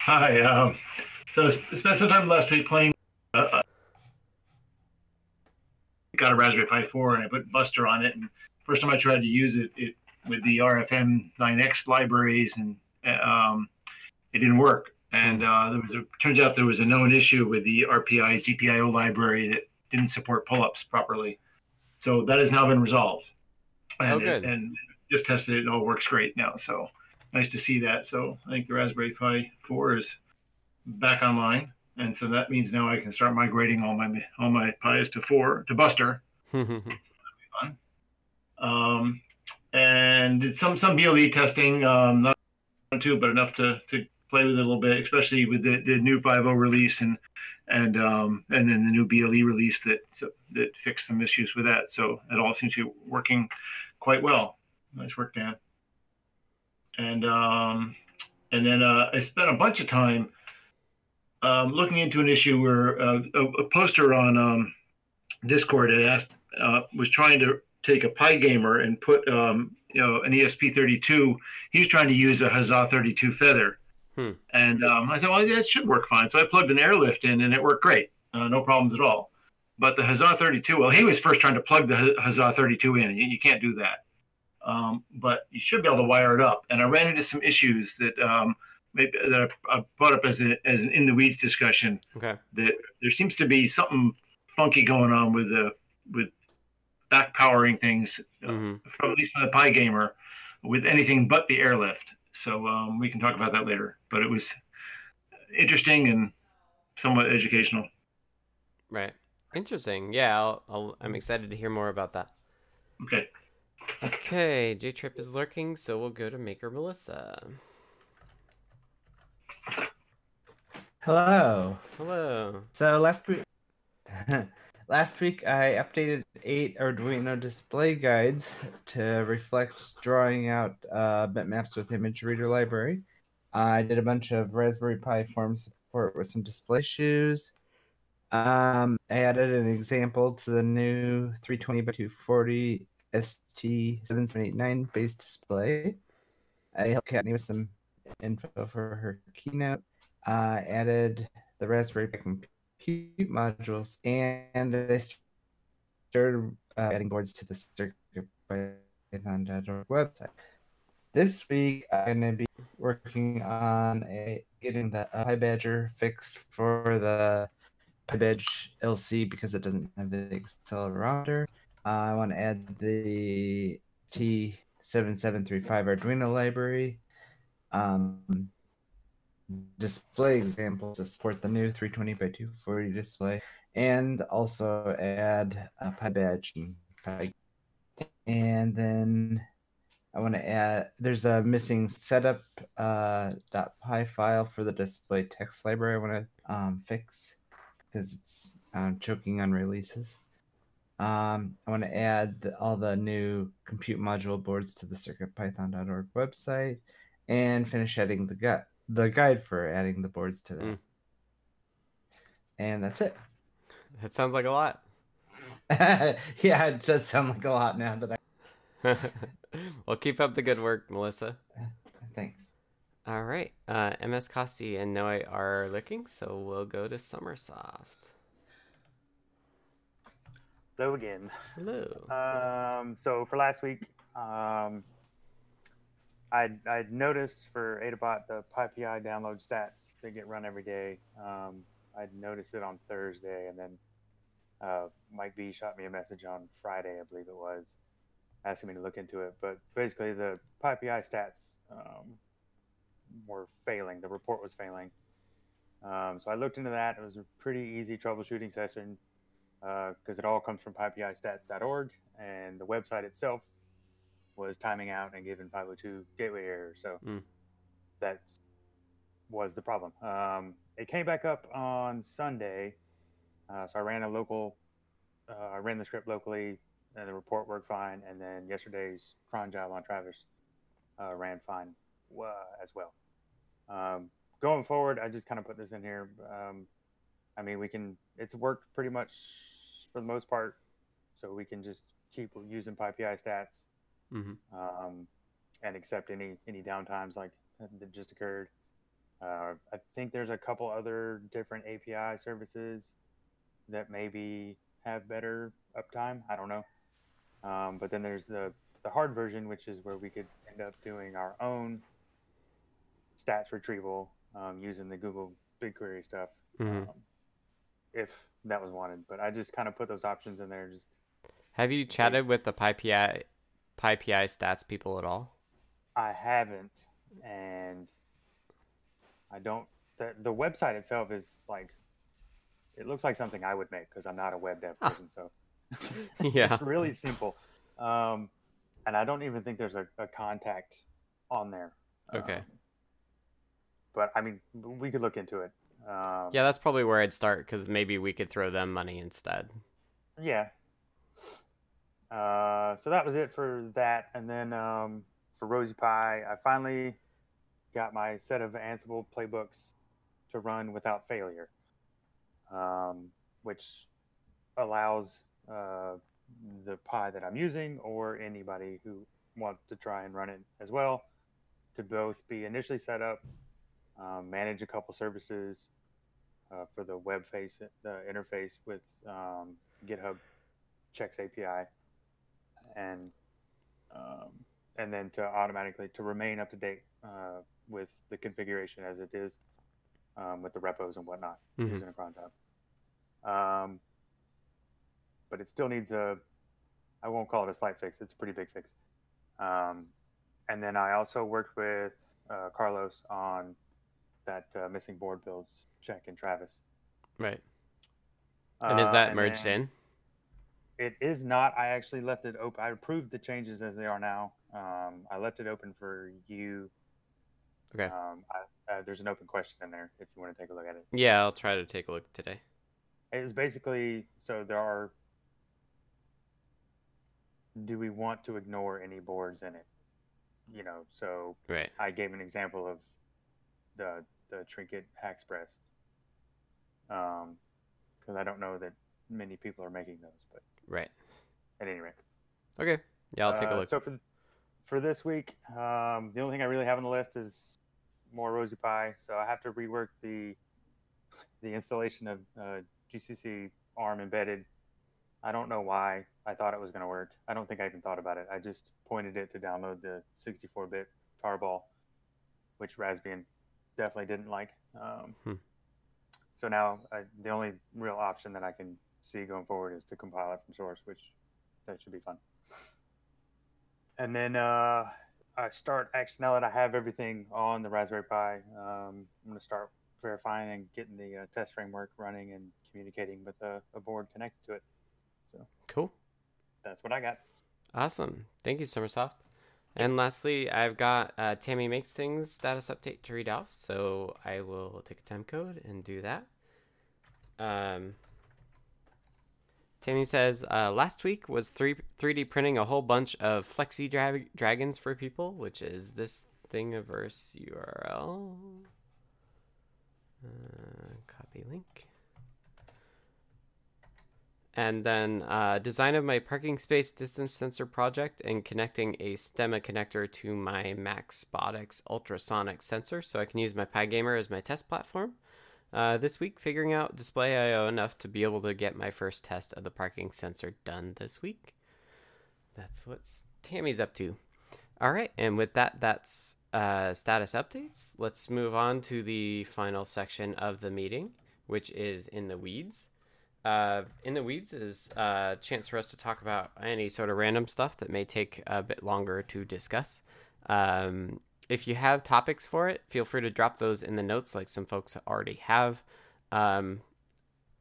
Hi, um, so I spent some time last week playing, uh, got a Raspberry Pi four and I put Buster on it, and first time I tried to use it, it with the R F M nine X libraries, and um, it didn't work. And uh, there was a, turns out there was a known issue with the R P I G P I O library that didn't support pull-ups properly. So that has now been resolved. And, oh, good. It, and just tested it, and all works great now. So nice to see that. So I think the Raspberry Pi four is back online, and so that means now I can start migrating all my all my Pis to four to Buster. um, and some some B L E testing, um, not too, but enough to to play with it a little bit, especially with the, the new five point oh release and and um, and then the new B L E release that so, that fixed some issues with that. So it all seems to be working quite well. Nice work, Dan. And um, and then uh, I spent a bunch of time um, looking into an issue where uh, a, a poster on um, Discord had asked uh, was trying to take a PyGamer and put um, you know an E S P thirty-two. He was trying to use a Huzzah thirty-two feather Hmm. And um, I said, well, yeah, it should work fine. So I plugged an airlift in, and it worked great. Uh, no problems at all. But the Huzzah thirty-two, well, he was first trying to plug the Huzzah thirty-two in. You, you can't do that. Um, but you should be able to wire it up. And I ran into some issues that um, maybe that I, I brought up as, a, as an in-the-weeds discussion. Okay. That there seems to be something funky going on with the with back-powering things, mm-hmm. uh, from, at least from the PyGamer, with anything but the airlift. So um, we can talk about that later. But it was interesting and somewhat educational. Right. Interesting. Yeah, I'll, I'll, I'm excited to hear more about that. Okay. Okay, J-Trip is lurking, so we'll go to Maker Melissa. Hello. Hello. So last week, last week I updated eight Arduino display guides to reflect drawing out uh, bitmaps with image reader library. Uh, I did a bunch of Raspberry Pi form support with some display issues. Um, I added an example to the new three twenty by two forty S T seven seven eight nine base display. I helped Katney with some info for her keynote. I uh, added the Raspberry Pi compute modules, and I started uh, adding boards to the CircuitPython dot org website. This week, I'm going to be working on a, getting the uh, PyBadger fixed for the PyBadge L C because it doesn't have the accelerometer. Uh, I want to add the T seven seven three five Arduino library, um, display examples to support the new three twenty by two forty display, and also add a PyBadge. And then I want to add, there's a missing setup uh, .py file for the display text library I want to um, fix, because it's um, choking on releases. Um, I want to add the, all the new compute module boards to the CircuitPython dot org website, and finish adding the, gu the guide for adding the boards to them. Mm. And that's it. That sounds like a lot. Yeah, it does sound like a lot now that I... Well, keep up the good work, Melissa. Thanks. All right, uh, M S Costi and Noe are looking, so we'll go to Summersoft. Hello again. Hello. Um, so for last week, um, I I noticed for Adabot the PyPI download stats that get run every day. Um, I noticed it on Thursday, and then uh, Mike B shot me a message on Friday, I believe it was, asking me to look into it. But basically, the PyPI stats. Um, were failing. The report was failing. Um, so I looked into that. It was a pretty easy troubleshooting session because uh, it all comes from PyPI stats dot org, and the website itself was timing out and giving five oh two gateway error. So mm. that was the problem. Um, it came back up on Sunday. Uh, so I ran a local, uh, I ran the script locally, and the report worked fine. And then yesterday's cron job on Travis uh, ran fine Uh, as well. Um, going forward, I just kind of put this in here. Um, I mean, we can, it's worked pretty much for the most part, so we can just keep using PyPI stats, mm-hmm. um, and accept any, any downtimes like that just occurred. Uh, I think there's a couple other different A P I services that maybe have better uptime. I don't know. Um, but then there's the, the hard version, which is where we could end up doing our own stats retrieval um, using the Google BigQuery stuff, mm-hmm. um, if that was wanted. But I just kind of put those options in there. Just have you chatted case. with the PyPI PyPI stats people at all? I haven't, and I don't. The, the website itself is like, it looks like something I would make because I'm not a web dev person, so yeah, it's really simple. Um, and I don't even think there's a, a contact on there. Okay. Um, But, I mean, we could look into it. Um, yeah, that's probably where I'd start, because maybe we could throw them money instead. Yeah. Uh, so that was it for that. And then um, for Rosie Pie, I finally got my set of Ansible playbooks to run without failure, um, which allows uh, the Pi that I'm using, or anybody who wants to try and run it as well, to both be initially set up um, manage a couple services uh, for the web face, the interface with um, GitHub Checks A P I, and um, and then to automatically to remain up to date uh, with the configuration as it is um, with the repos and whatnot mm-hmm. using a cron job. Um, but it still needs a, I won't call it a slight fix. It's a pretty big fix. Um, and then I also worked with uh, Carlos on that uh, missing board builds check in Travis. Right. And uh, is that and merged in? It is not. I actually left it open. I approved the changes as they are now. Um, I left it open for you. Okay. Um, I, uh, there's an open question in there if you want to take a look at it. Yeah, I'll try to take a look today. It's basically, so there are, do we want to ignore any boards in it? You know, so right. I gave an example of the the Trinket Hackspress. Um, because I don't know that many people are making those, but right. At any rate. Okay. Yeah, I'll take a look. Uh, so for for this week, um, the only thing I really have on the list is more Rosy Pi. So I have to rework the the installation of uh, G C C ARM embedded. I don't know why I thought it was going to work. I don't think I even thought about it. I just pointed it to download the sixty-four bit tarball, which Raspbian definitely didn't like. Um, hmm. So now I, the only real option that I can see going forward is to compile it from source, which that should be fun. And then uh, I start, actually, now that I have everything on the Raspberry Pi, um, I'm going to start verifying and getting the uh, test framework running and communicating with a, a board connected to it. So cool. That's what I got. Awesome. Thank you, Summersoft. And lastly, I've got uh, Tammy Makes Things status update to read off, so I will take a time code and do that. Um, Tammy says, uh, last week was three D printing a whole bunch of flexi dra dragons for people, which is this Thingiverse U R L. Uh, copy link. And then uh, design of my parking space distance sensor project and connecting a stemma connector to my MacSpotix ultrasonic sensor so I can use my PyGamer as my test platform. Uh, this week, figuring out display I O enough to be able to get my first test of the parking sensor done this week. That's what Tammy's up to. All right, and with that, that's uh, status updates. Let's move on to the final section of the meeting, which is in the weeds. Uh, in the weeds is a chance for us to talk about any sort of random stuff that may take a bit longer to discuss. Um, if you have topics for it, feel free to drop those in the notes like some folks already have. Um,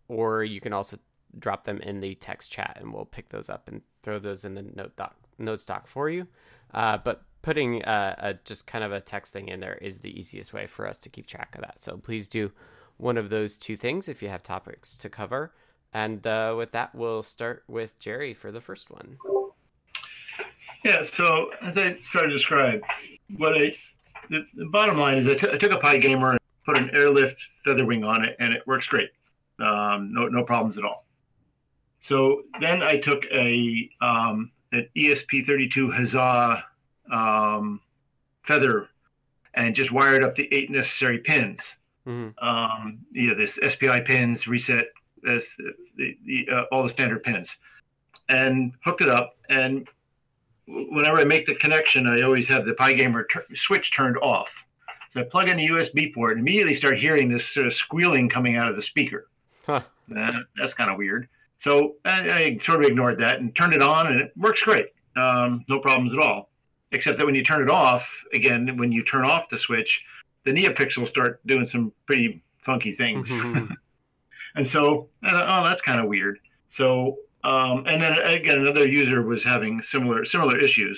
or you can also drop them in the text chat and we'll pick those up and throw those in the note doc, notes doc for you. Uh, but putting a, a just kind of a text thing in there is the easiest way for us to keep track of that. So please do one of those two things if you have topics to cover. And uh, with that, we'll start with Jerry for the first one. Yeah, so as I started to describe, what I, the, the bottom line is I, I took a PyGamer and put an Airlift featherwing on it, and it works great. Um, no, no problems at all. So then I took a um, an E S P thirty-two Huzzah um, feather and just wired up the eight necessary pins. Mm-hmm. um, yeah, this S P I pins, reset, Uh, the, the, uh, all the standard pins, and hooked it up. And whenever I make the connection, I always have the PyGamer switch turned off. So I plug in the U S B port and immediately start hearing this sort of squealing coming out of the speaker. Huh. Uh, that's kind of weird. So I, I sort of ignored that and turned it on, and it works great. Um, no problems at all. Except that when you turn it off, again, when you turn off the switch, the NeoPixels start doing some pretty funky things. Mm-hmm. And so, oh, that's kind of weird. So, um, and then again, another user was having similar similar issues.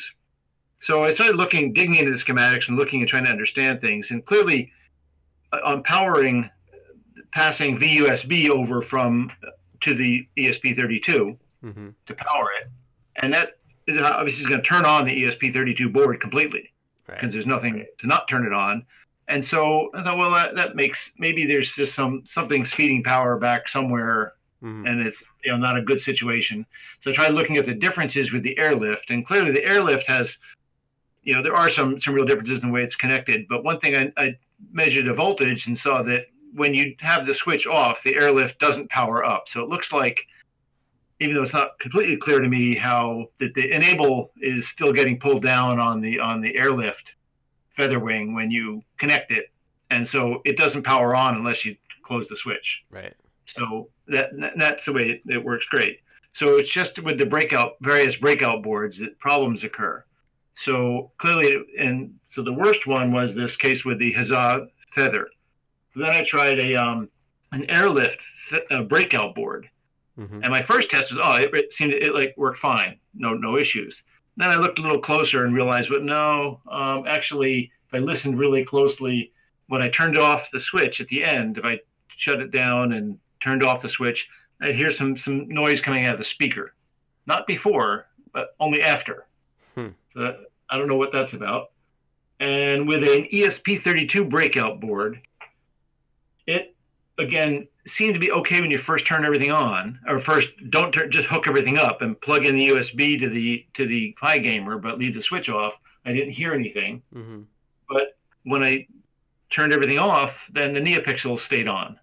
So I started looking, digging into the schematics and looking and trying to understand things. And clearly, uh, on powering, passing V U S B over from to the E S P thirty-two mm-hmm. to power it, and that is obviously going to turn on the E S P thirty-two board completely because right. there's nothing to not turn it on. And so I thought, well, that, that makes maybe there's just some something's feeding power back somewhere, mm-hmm. and it's you know not a good situation. So I tried looking at the differences with the Airlift, and clearly the Airlift has, you know, there are some some real differences in the way it's connected. But one thing I, I measured the voltage and saw that when you have the switch off, the airlift doesn't power up. So it looks like, even though it's not completely clear to me how that the enable is still getting pulled down on the on the airlift feather wing when you connect it, and so it doesn't power on unless you close the switch. Right. So that that's the way it, it works. Great. So it's just with the breakout various breakout boards that problems occur. So clearly, and so the worst one was this case with the Huzzah feather. Then I tried a um, an airlift uh, breakout board. Mm-hmm. And my first test was, oh, it, it seemed it like worked fine, no no issues. Then I looked a little closer and realized, but no, um, actually, if I listened really closely, when I turned off the switch at the end, if I shut it down and turned off the switch, I'd hear some some noise coming out of the speaker, not before, but only after. Hmm. So that, I don't know what that's about. And with an E S P thirty-two breakout board, it again seemed to be okay when you first turn everything on, or first don't turn, just hook everything up and plug in the U S B to the to the PyGamer, but leave the switch off. I didn't hear anything. Mm-hmm. But when I turned everything off, then the NeoPixels stayed on.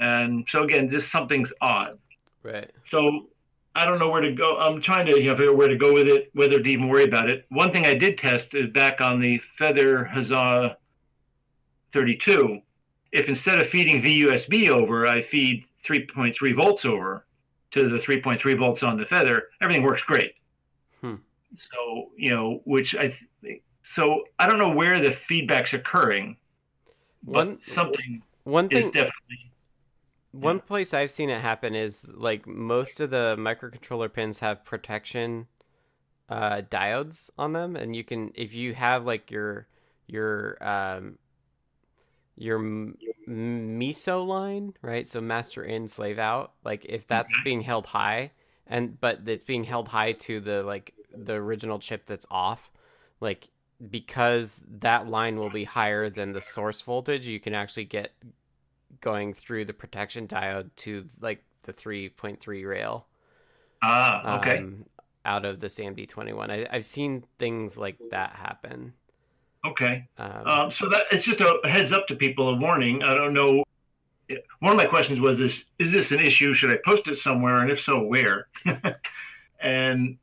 And so again, just something's odd. Right. So I don't know where to go. I'm trying to you know, figure out where to go with it, whether to even worry about it. One thing I did test is back on the Feather Huzzah thirty-two. If instead of feeding V U S B over, I feed three point three volts over to the three point three volts on the feather, everything works great. Hmm. So, you know, which I, so I don't know where the feedback's occurring, but one, something one thing, is definitely. One yeah. place I've seen it happen is like most of the microcontroller pins have protection uh, diodes on them. And you can, if you have like your, your, um, your meso line, right? So master in, slave out. Like if that's being held high, and but it's being held high to the like the original chip that's off, like because that line will be higher than the source voltage, you can actually get going through the protection diode to like the three point three rail. Ah, okay. Um, out of this A M D twenty-one, I, I've seen things like that happen. Okay, um, um, so that it's just a heads up to people, a warning. I don't know. One of my questions was this: is this an issue? Should I post it somewhere, and if so, where? And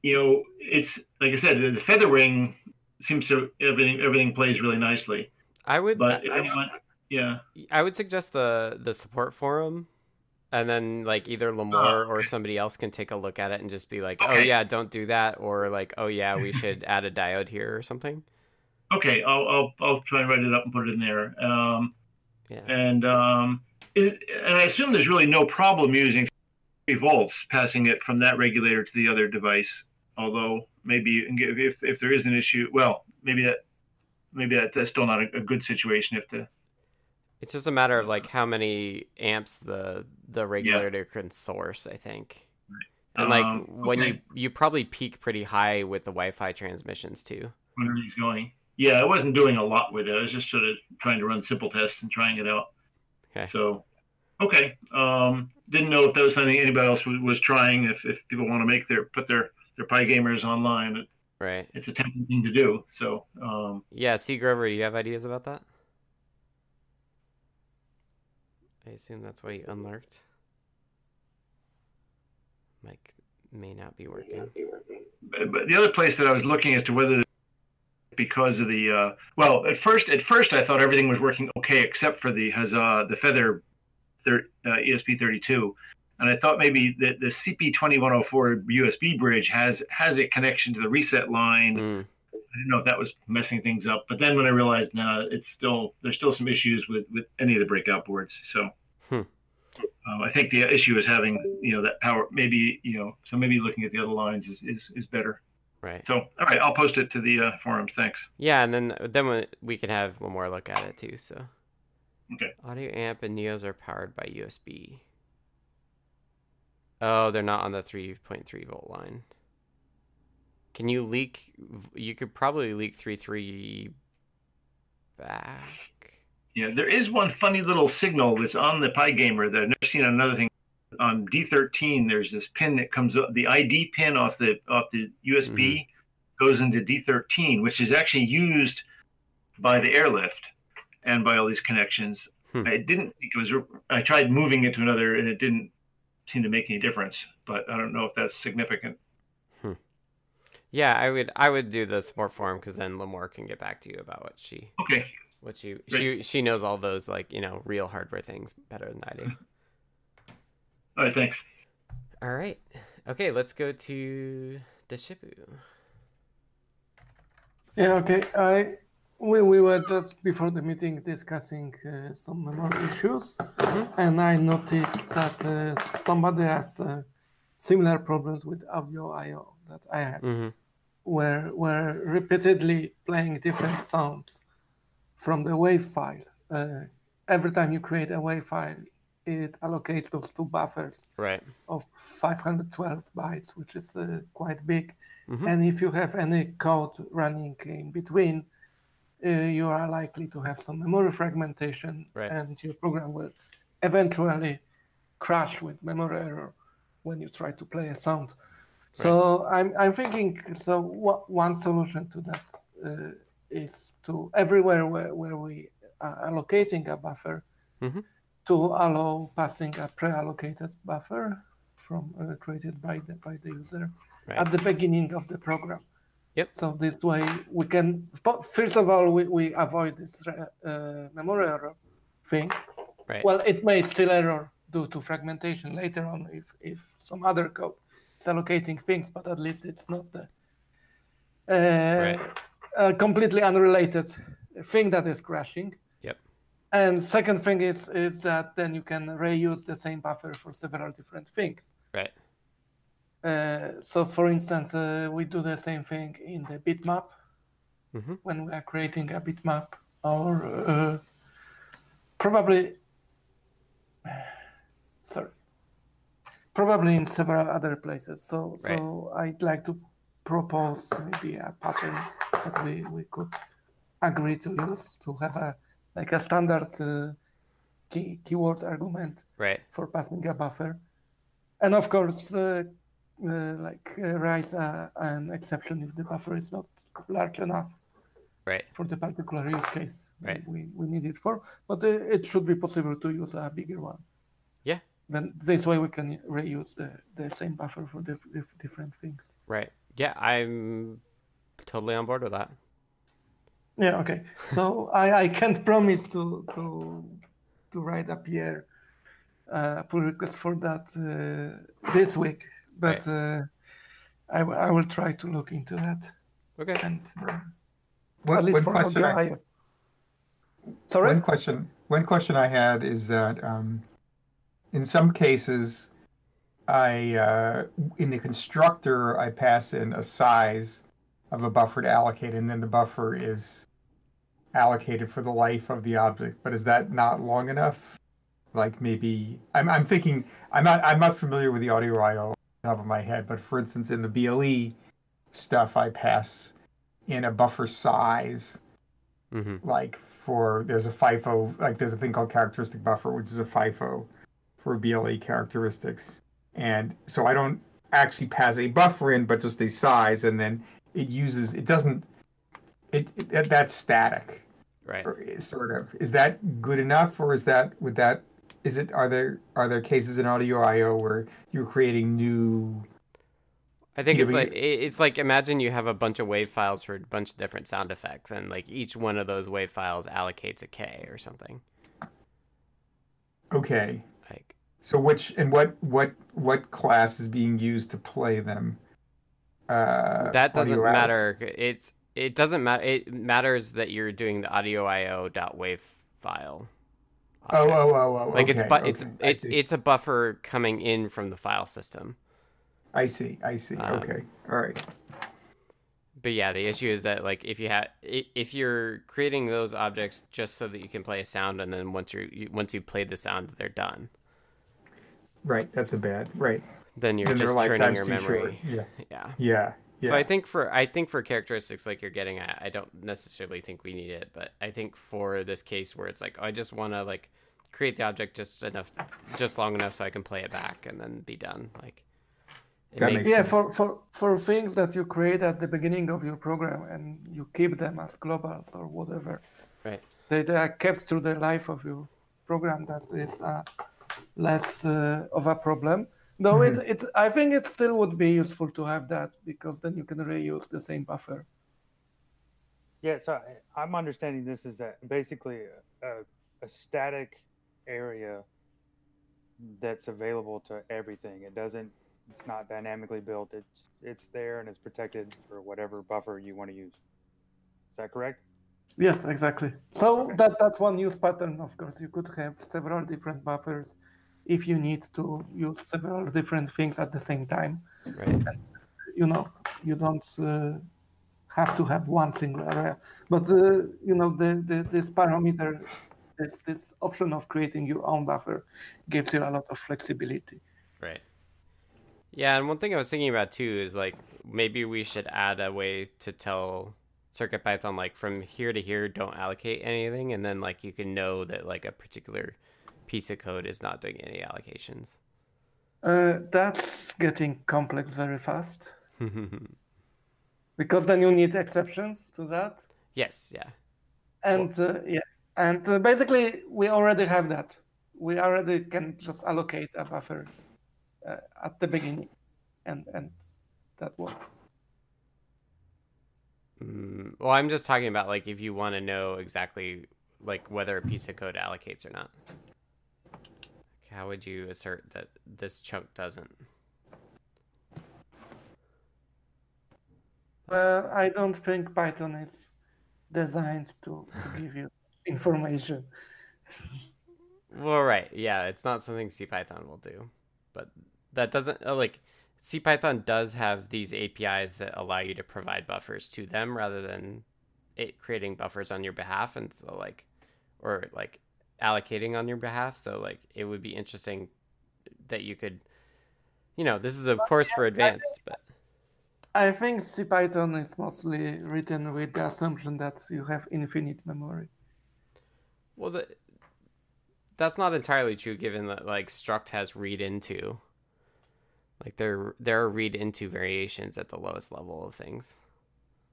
you know, it's like I said, the, the feather wing seems to everything everything plays really nicely. I would, but I, anyone, I, yeah, I would suggest the the support forum, and then like either Lamar oh, okay. or somebody else can take a look at it and just be like, okay. oh yeah, don't do that, or like, oh yeah, we should add a diode here or something. Okay, I'll, I'll I'll try and write it up and put it in there. Um, yeah. And um, is, and I assume there's really no problem using three volts, passing it from that regulator to the other device. Although maybe if if there is an issue, well, maybe that maybe that, that's still not a, a good situation if the. It's just a matter of like how many amps the the regulator yeah. can source, I think. Right. And like um, when okay. you you probably peak pretty high with the Wi-Fi transmissions too. When everything's going. Yeah, I wasn't doing a lot with it. I was just sort of trying to run simple tests and trying it out. Okay. So, okay. Um, didn't know if that was something anybody else was, was trying. If, if people want to make their put their their PyGamers online, it, right? It's a tempting thing to do. So. Um, yeah, C. Grover, do you have ideas about that? I assume that's why you unlurked. Mike may not be working. But, but the other place that I was looking as to whether because of the uh well at first at first I thought everything was working okay except for the Huzzah the feather thir, uh, E S P thirty-two, and I thought maybe that the C P twenty-one oh four U S B bridge has has a connection to the reset line. mm. I didn't know if that was messing things up, but then when I realized no nah, it's still there's still some issues with with any of the breakout boards. So hmm. um, I think the issue is having you know that power maybe you know so maybe looking at the other lines is is, is better. Right. So, all right, I'll post it to the uh, forums. Thanks. Yeah, and then then we can have Lamar look at it too. So, okay. Audio amp and Neos are powered by U S B. Oh, they're not on the three point three volt line. Can you leak? You could probably leak three point three back. Yeah, there is one funny little signal that's on the PyGamer that I've never seen another thing. On D thirteen, there's this pin that comes up. The I D pin off the off the U S B mm-hmm. goes into D thirteen, which is actually used by the airlift and by all these connections. Hmm. I didn't think it was, I tried moving it to another and it didn't seem to make any difference, but I don't know if that's significant. Hmm. Yeah, I would, I would do the support form, because then Lamore can get back to you about what she, okay. what you, she, she knows all those, like, you know, real hardware things better than I do. All right, thanks. All right. Okay, let's go to Deshipu. Yeah, okay. I we, we were just before the meeting discussing uh, some memory issues, mm-hmm. and I noticed that uh, somebody has uh, similar problems with AvioIO that I have, mm-hmm. where we're repeatedly playing different sounds from the WAV file. Uh, every time you create a WAV file, it allocates those two buffers right. of five hundred twelve bytes, which is uh, quite big. Mm-hmm. And if you have any code running in between, uh, you are likely to have some memory fragmentation, right. and your program will eventually crash with memory error when you try to play a sound. Right. So I'm I'm thinking, so what, one solution to that uh, is to everywhere where, where we are allocating a buffer, mm-hmm. to allow passing a pre-allocated buffer from uh, created by the by the user right. at the beginning of the program. Yep. So this way we can, first of all, we, we avoid this uh, memory error thing. Right. Well, it may still error due to fragmentation later on if, if some other code is allocating things, but at least it's not the uh, right. a completely unrelated thing that is crashing. And second thing is is that then you can reuse the same buffer for several different things. Right. Uh, so, for instance, uh, we do the same thing in the bitmap mm-hmm. when we are creating a bitmap, or uh, probably, sorry, probably in several other places. So, right. so I'd like to propose maybe a pattern that we, we could agree to use to have a like a standard uh, key, keyword argument right. for passing a buffer. And of course, uh, uh, like uh, raise uh, an exception if the buffer is not large enough right. for the particular use case right. we, we need it for. But uh, it should be possible to use a bigger one. Yeah. Then this way we can reuse the, the same buffer for the, the different things. Right. Yeah, I'm totally on board with that. Yeah, okay. So I, I can't promise to to to write a P R uh, pull request for that uh, this week, but right. uh, I, w I will try to look into that. Okay. And uh, well, at least for audio I O. Sorry? One question. One question I had is that um, in some cases, I uh, in the constructor I pass in a size of a buffer to allocate, and then the buffer is allocated for the life of the object. But is that not long enough? Like maybe I'm I'm thinking I'm not I'm not familiar with the audio I O off the top of my head, but for instance in the B L E stuff I pass in a buffer size. Mm-hmm. Like for there's a FIFO, like there's a thing called characteristic buffer, which is a FIFO for B L E characteristics. And so I don't actually pass a buffer in, but just a size, and then it uses, it doesn't, it, it that's static, right? Sort of. Is that good enough, or is that, would that, is it, are there, are there cases in audio I O where you're creating new? I think it's like, it's like, imagine you have a bunch of wave files for a bunch of different sound effects, and like each one of those wave files allocates a K or something. Okay. Like. So which, and what, what, what class is being used to play them? Uh, that doesn't matter. It's it doesn't matter. It matters that you're doing the audio I O dot wave file. Object. Oh, oh, oh, oh. Like okay, it's bu okay, it's it's it's a buffer coming in from the file system. I see. I see. Um, okay. All right. But yeah, the issue is that like if you have if you're creating those objects just so that you can play a sound, and then once you once you play the sound, they're done. Right. That's a bad. Right. Then you're then just churning your memory. Yeah. yeah. Yeah. Yeah. So I think for I think for characteristics like you're getting at, I don't necessarily think we need it, but I think for this case where it's like, oh, I just want to like create the object just enough, just long enough so I can play it back and then be done. Like It yeah, for, for, for things that you create at the beginning of your program and you keep them as globals or whatever. Right. They, they are kept through the life of your program. That is uh, less uh, of a problem. Though mm-hmm. it, it, I think it still would be useful to have that because then you can reuse the same buffer. Yeah, so I, I'm understanding this is that basically a, a static area that's available to everything. It doesn't. It's not dynamically built. It's it's there and it's protected for whatever buffer you want to use. Is that correct? Yes, exactly. So okay. that that's one use pattern. Of course, you could have several different buffers if you need to use several different things at the same time. Right. And, you know, you don't uh, have to have one single area. But uh, you know, the, the this parameter, this this option of creating your own buffer, gives you a lot of flexibility. Right. Yeah, and one thing I was thinking about too is like maybe we should add a way to tell CircuitPython like from here to here don't allocate anything, and then like you can know that like a particular piece of code is not doing any allocations. Uh, that's getting complex very fast. Because then you need exceptions to that. Yes, yeah. And well, uh, yeah, and uh, basically we already have that. We already can just allocate a buffer. Uh, at the beginning, and and that works. Mm, well, I'm just talking about like if you want to know exactly like whether a piece of code allocates or not. Like, how would you assert that this chunk doesn't? Well, I don't think Python is designed to, to give you information. Well, right, yeah, it's not something CPython will do, but. That doesn't, like, CPython does have these A P Is that allow you to provide buffers to them rather than it creating buffers on your behalf and so, like, or, like, allocating on your behalf. So, like, it would be interesting that you could, you know, this is, of well, course, yeah, for advanced, I think, but... I think CPython is mostly written with the assumption that you have infinite memory. Well, the, that's not entirely true, given that, like, struct has read into... Like there, there are read into variations at the lowest level of things.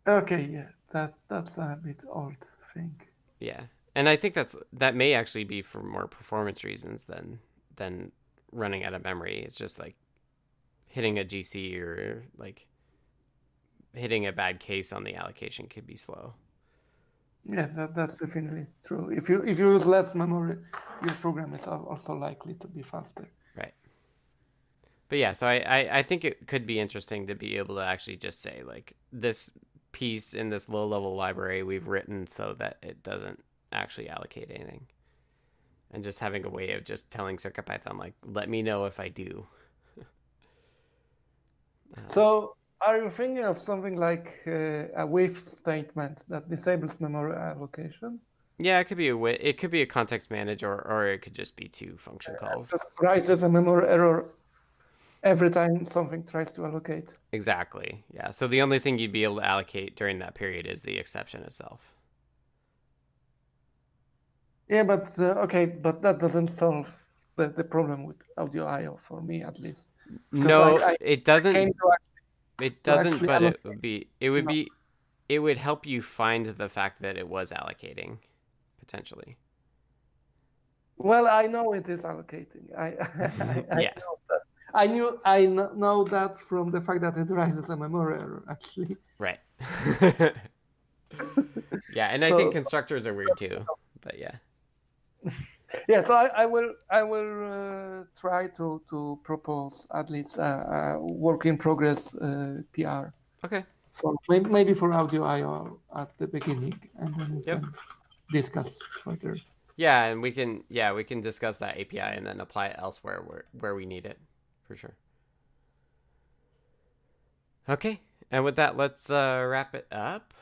Okay, yeah, that that's a bit old thing. Yeah, and I think that's that may actually be for more performance reasons than than running out of memory. It's just like hitting a G C or like hitting a bad case on the allocation could be slow. Yeah, that that's definitely true. If you if you use less memory, your program is also likely to be faster. Right. But yeah, so I, I, I think it could be interesting to be able to actually just say, like, this piece in this low-level library we've written so that it doesn't actually allocate anything. And just having a way of just telling CircuitPython, like, let me know if I do. um, so are you thinking of something like uh, a WIF statement that disables memory allocation? Yeah, it could be a w- it could be a context manager, or, or it could just be two function calls. It just rises a memory error every time something tries to allocate. Exactly, yeah. So the only thing you'd be able to allocate during that period is the exception itself. Yeah, but, uh, okay, but that doesn't solve the, the problem with audio I O, for me at least. No, I, I, it doesn't, actually, it doesn't, but allocate. it would be, it would no. be, it would help you find the fact that it was allocating, potentially. Well, I know it is allocating. I, I, I yeah. know that. I knew I know that from the fact that it rises a memory error, actually. Right. Yeah, and I so, think constructors are weird too, but yeah. Yeah, so I, I will I will uh, try to, to propose at least a, a work in progress uh, P R. Okay. For maybe, maybe for audio I O at the beginning, and then we yep. can discuss further. Yeah, and we can yeah we can discuss that A P I and then apply it elsewhere where, where we need it. For sure. Okay, and with that, let's uh, wrap it up.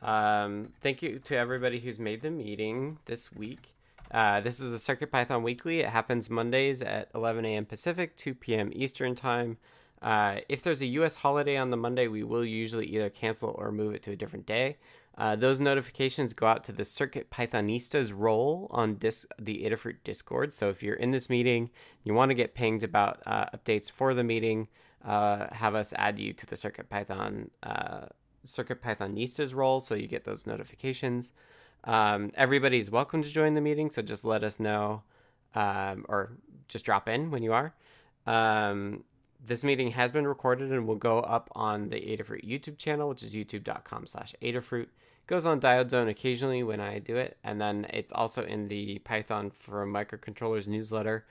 Um, thank you to everybody who's made the meeting this week. Uh, this is the CircuitPython Weekly. It happens Mondays at eleven a.m. Pacific, two p.m. Eastern Time. Uh, if there's a U S holiday on the Monday, we will usually either cancel or move it to a different day. Uh, those notifications go out to the CircuitPythonistas role on dis- the Adafruit Discord. So if you're in this meeting, you want to get pinged about uh, updates for the meeting, uh, have us add you to the CircuitPython uh, CircuitPython Nista's role, so you get those notifications. Um, everybody's welcome to join the meeting, so just let us know, um, or just drop in when you are. Um, this meeting has been recorded and will go up on the Adafruit YouTube channel, which is youtube dot com slash Adafruit. Goes on Diode Zone occasionally when I do it, and then it's also in the Python for Microcontrollers newsletter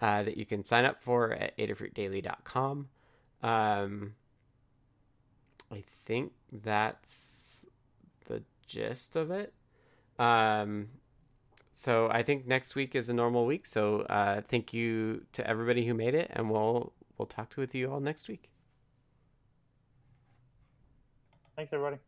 uh, that you can sign up for at adafruit daily dot com. Um, I think that's the gist of it. Um, so I think next week is a normal week. So uh, thank you to everybody who made it, and we'll we'll talk to you all next week. Thanks, everybody.